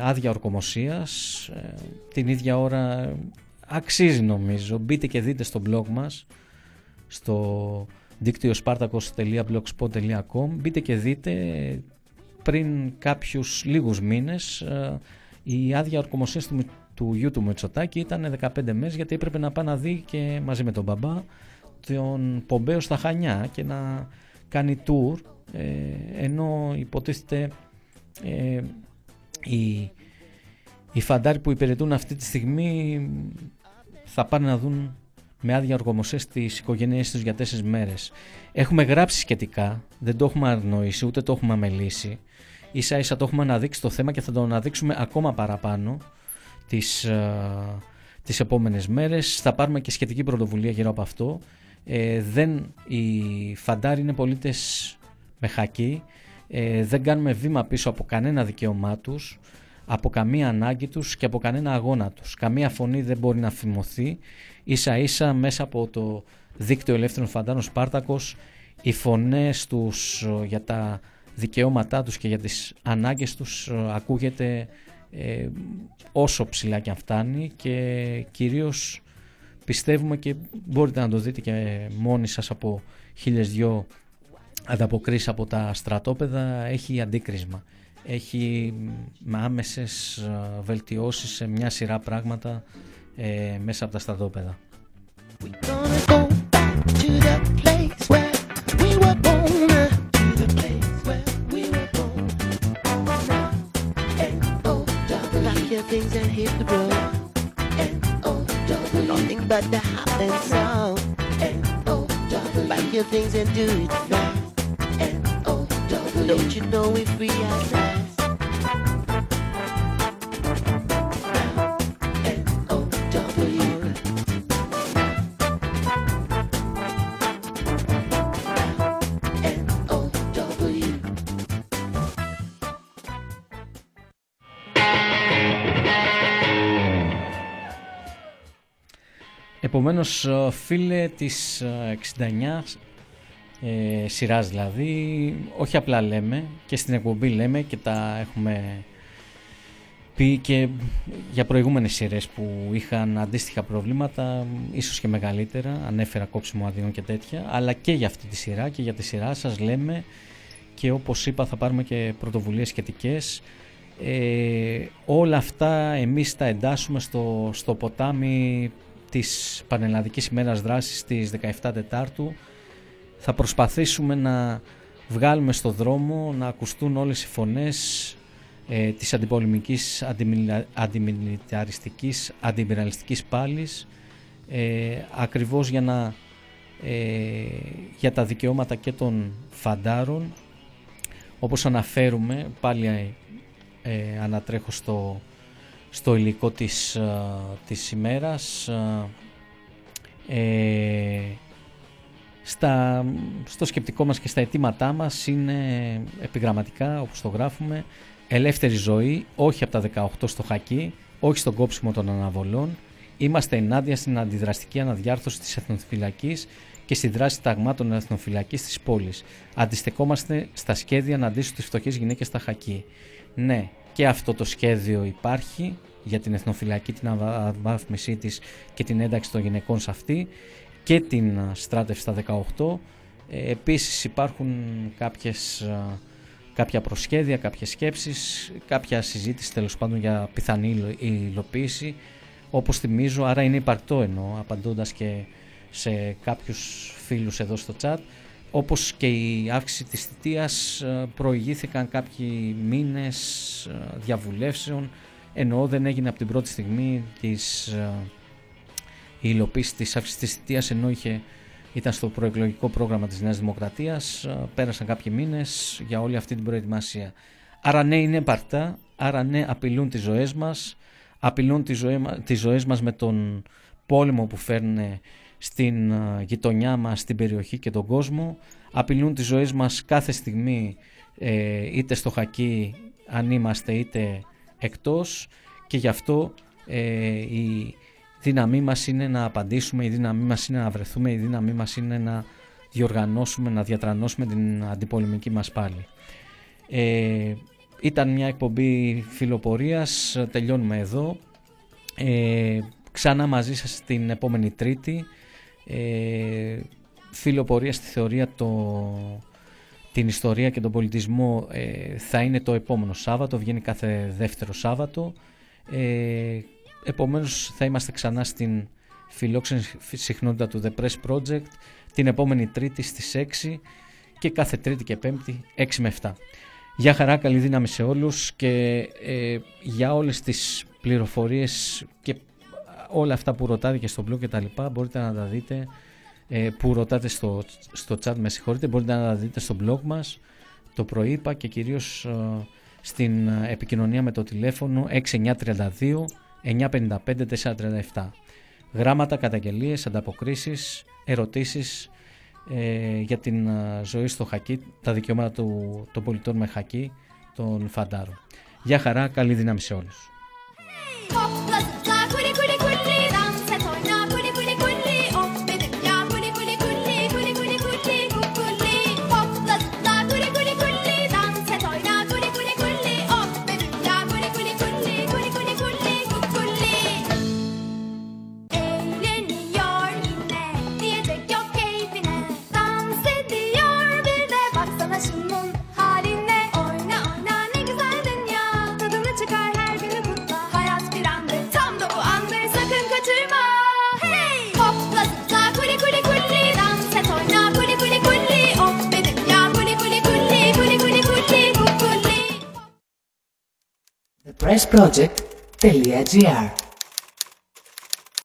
άδεια ορκομοσίας την ίδια ώρα. Αξίζει, νομίζω. Μπείτε και δείτε στο blog μας, στο diktiospartakos.blogspot.com, μπείτε και δείτε. Πριν κάποιους λίγους μήνες η άδεια ορκομοσίας του γιού του Μετσοτάκη ήταν 15 μέρες, γιατί έπρεπε να πάει να δει και μαζί με τον μπαμπά τον Πομπέο στα Χανιά και να κάνει τουρ, ενώ υποτίθεται οι φαντάροι που υπηρετούν αυτή τη στιγμή θα πάνε να δουν με άδεια ορκομοσίας τις οικογένειές τους για 4 μέρες. Έχουμε γράψει σχετικά, δεν το έχουμε αρνοήσει ούτε το έχουμε αμελήσει, ίσα ίσα το έχουμε αναδείξει το θέμα και θα το αναδείξουμε ακόμα παραπάνω τις επόμενες μέρες. Θα πάρουμε και σχετική πρωτοβουλία γύρω από αυτό. Οι φαντάροι είναι πολίτες με χακί, δεν κάνουμε βήμα πίσω από κανένα δικαίωμά τους, από καμία ανάγκη τους και από κανένα αγώνα τους. Καμία φωνή δεν μπορεί να φημωθεί. Ίσα ίσα μέσα από το δίκτυο Ελεύθερων Φαντάνων Σπάρτακος οι φωνές τους για τα δικαιώματά τους και για τις ανάγκες τους ακούγεται όσο ψηλά και αν φτάνει, και κυρίως πιστεύουμε, και μπορείτε να το δείτε και μόνοι σας από 1.002 ανταποκρίσεις από τα στρατόπεδα, έχει αντίκρισμα, έχει άμεσες βελτιώσεις σε μια σειρά πράγματα μέσα από τα στρατόπεδα. Things and hit the road. N-O-W. Nothing but the hop and song. N-O-W. Like your things and do it fast. N-O-W. Don't you know we're free at last? Επομένως, φίλε της 69 σειράς, δηλαδή, όχι απλά λέμε, και στην εκπομπή λέμε και τα έχουμε πει και για προηγούμενες σειρές που είχαν αντίστοιχα προβλήματα, ίσως και μεγαλύτερα, ανέφερα κόψιμο αδειών και τέτοια, αλλά και για αυτή τη σειρά και για τη σειρά σας λέμε, και όπως είπα θα πάρουμε και πρωτοβουλίες σχετικές. Όλα αυτά εμείς τα εντάσσουμε στο ποτάμι της Πανελλαδικής ημέρας δράσης της 17 Τετάρτου. Θα προσπαθήσουμε να βγάλουμε στο δρόμο να ακουστούν όλες οι φωνές της αντιπολεμικής, αντιμιλιταριστικής, αντιμπειραλιστικής πάλης, ακριβώς για τα δικαιώματα και των φαντάρων. Όπως αναφέρουμε, πάλι ανατρέχω στο υλικό της ημέρας, στο σκεπτικό μας και στα αιτήματά μας είναι επιγραμματικά, όπως το γράφουμε: ελεύθερη ζωή, όχι από τα 18 στο χακί, όχι στον κόψιμο των αναβολών. Είμαστε ενάντια στην αντιδραστική αναδιάρθρωση της εθνοφυλακής και στη δράση ταγμάτων εθνοφυλακής της πόλης. Αντιστεκόμαστε στα σχέδια να αντίσουν τις φτωχές γυναίκες στα χακί. Ναι, και αυτό το σχέδιο υπάρχει για την εθνοφυλακή, την αναβάθμισή της και την ένταξη των γυναικών σε αυτή και την στράτευση στα 18. Επίσης υπάρχουν κάποια προσχέδια, κάποιες σκέψεις, κάποια συζήτηση τέλος πάντων για πιθανή υλοποίηση, όπως θυμίζω, άρα είναι υπαρκτό, εννοώ, απαντώντας και σε κάποιους φίλους εδώ στο chat, όπως και η αύξηση της θητείας προηγήθηκαν κάποιοι μήνες διαβουλεύσεων, εννοώ δεν έγινε από την πρώτη στιγμή η υλοποίηση της αύξησης της θητείας, ενώ ήταν στο προεκλογικό πρόγραμμα της Νέας Δημοκρατίας, πέρασαν κάποιοι μήνες για όλη αυτή την προετοιμασία. Άρα ναι, είναι επαρτά, άρα ναι, απειλούν τις ζωές μας, απειλούν τις ζωές μας με τον πόλεμο που φέρνουν στην γειτονιά μας, στην περιοχή και τον κόσμο, απειλούν τις ζωές μας κάθε στιγμή, είτε στο χακί αν είμαστε είτε εκτός, και γι' αυτό η δύναμή μας είναι να απαντήσουμε, η δύναμή μας είναι να βρεθούμε, η δύναμή μας είναι να διοργανώσουμε, να διατρανώσουμε την αντιπολεμική μας πάλι. Ήταν μια εκπομπή φιλοπορίας, τελειώνουμε εδώ. Ξανά μαζί σας την επόμενη Τρίτη. Φιλοπορία στη θεωρία, την ιστορία και τον πολιτισμό θα είναι το επόμενο Σάββατο, βγαίνει κάθε δεύτερο Σάββατο. Επομένως θα είμαστε ξανά στην φιλόξενη συχνότητα του The Press Project την επόμενη Τρίτη στις 6 και κάθε Τρίτη και Πέμπτη 6 με 7. Γεια χαρά, καλή δύναμη σε όλους και για όλες τις πληροφορίες και όλα αυτά που ρωτάτε και στο blog και τα λοιπά μπορείτε να τα δείτε, που ρωτάτε στο chat, με συγχωρείτε, μπορείτε να τα δείτε στο blog μας, το προείπα, και κυρίως στην επικοινωνία με το τηλέφωνο 6932 955-437. Γράμματα, καταγγελίες, ανταποκρίσεις, ερωτήσεις για την ζωή στο χακί, τα δικαιώματα των πολιτών με χακί, των φαντάρων. Γεια χαρά, καλή δύναμη σε όλους. pressproject.gr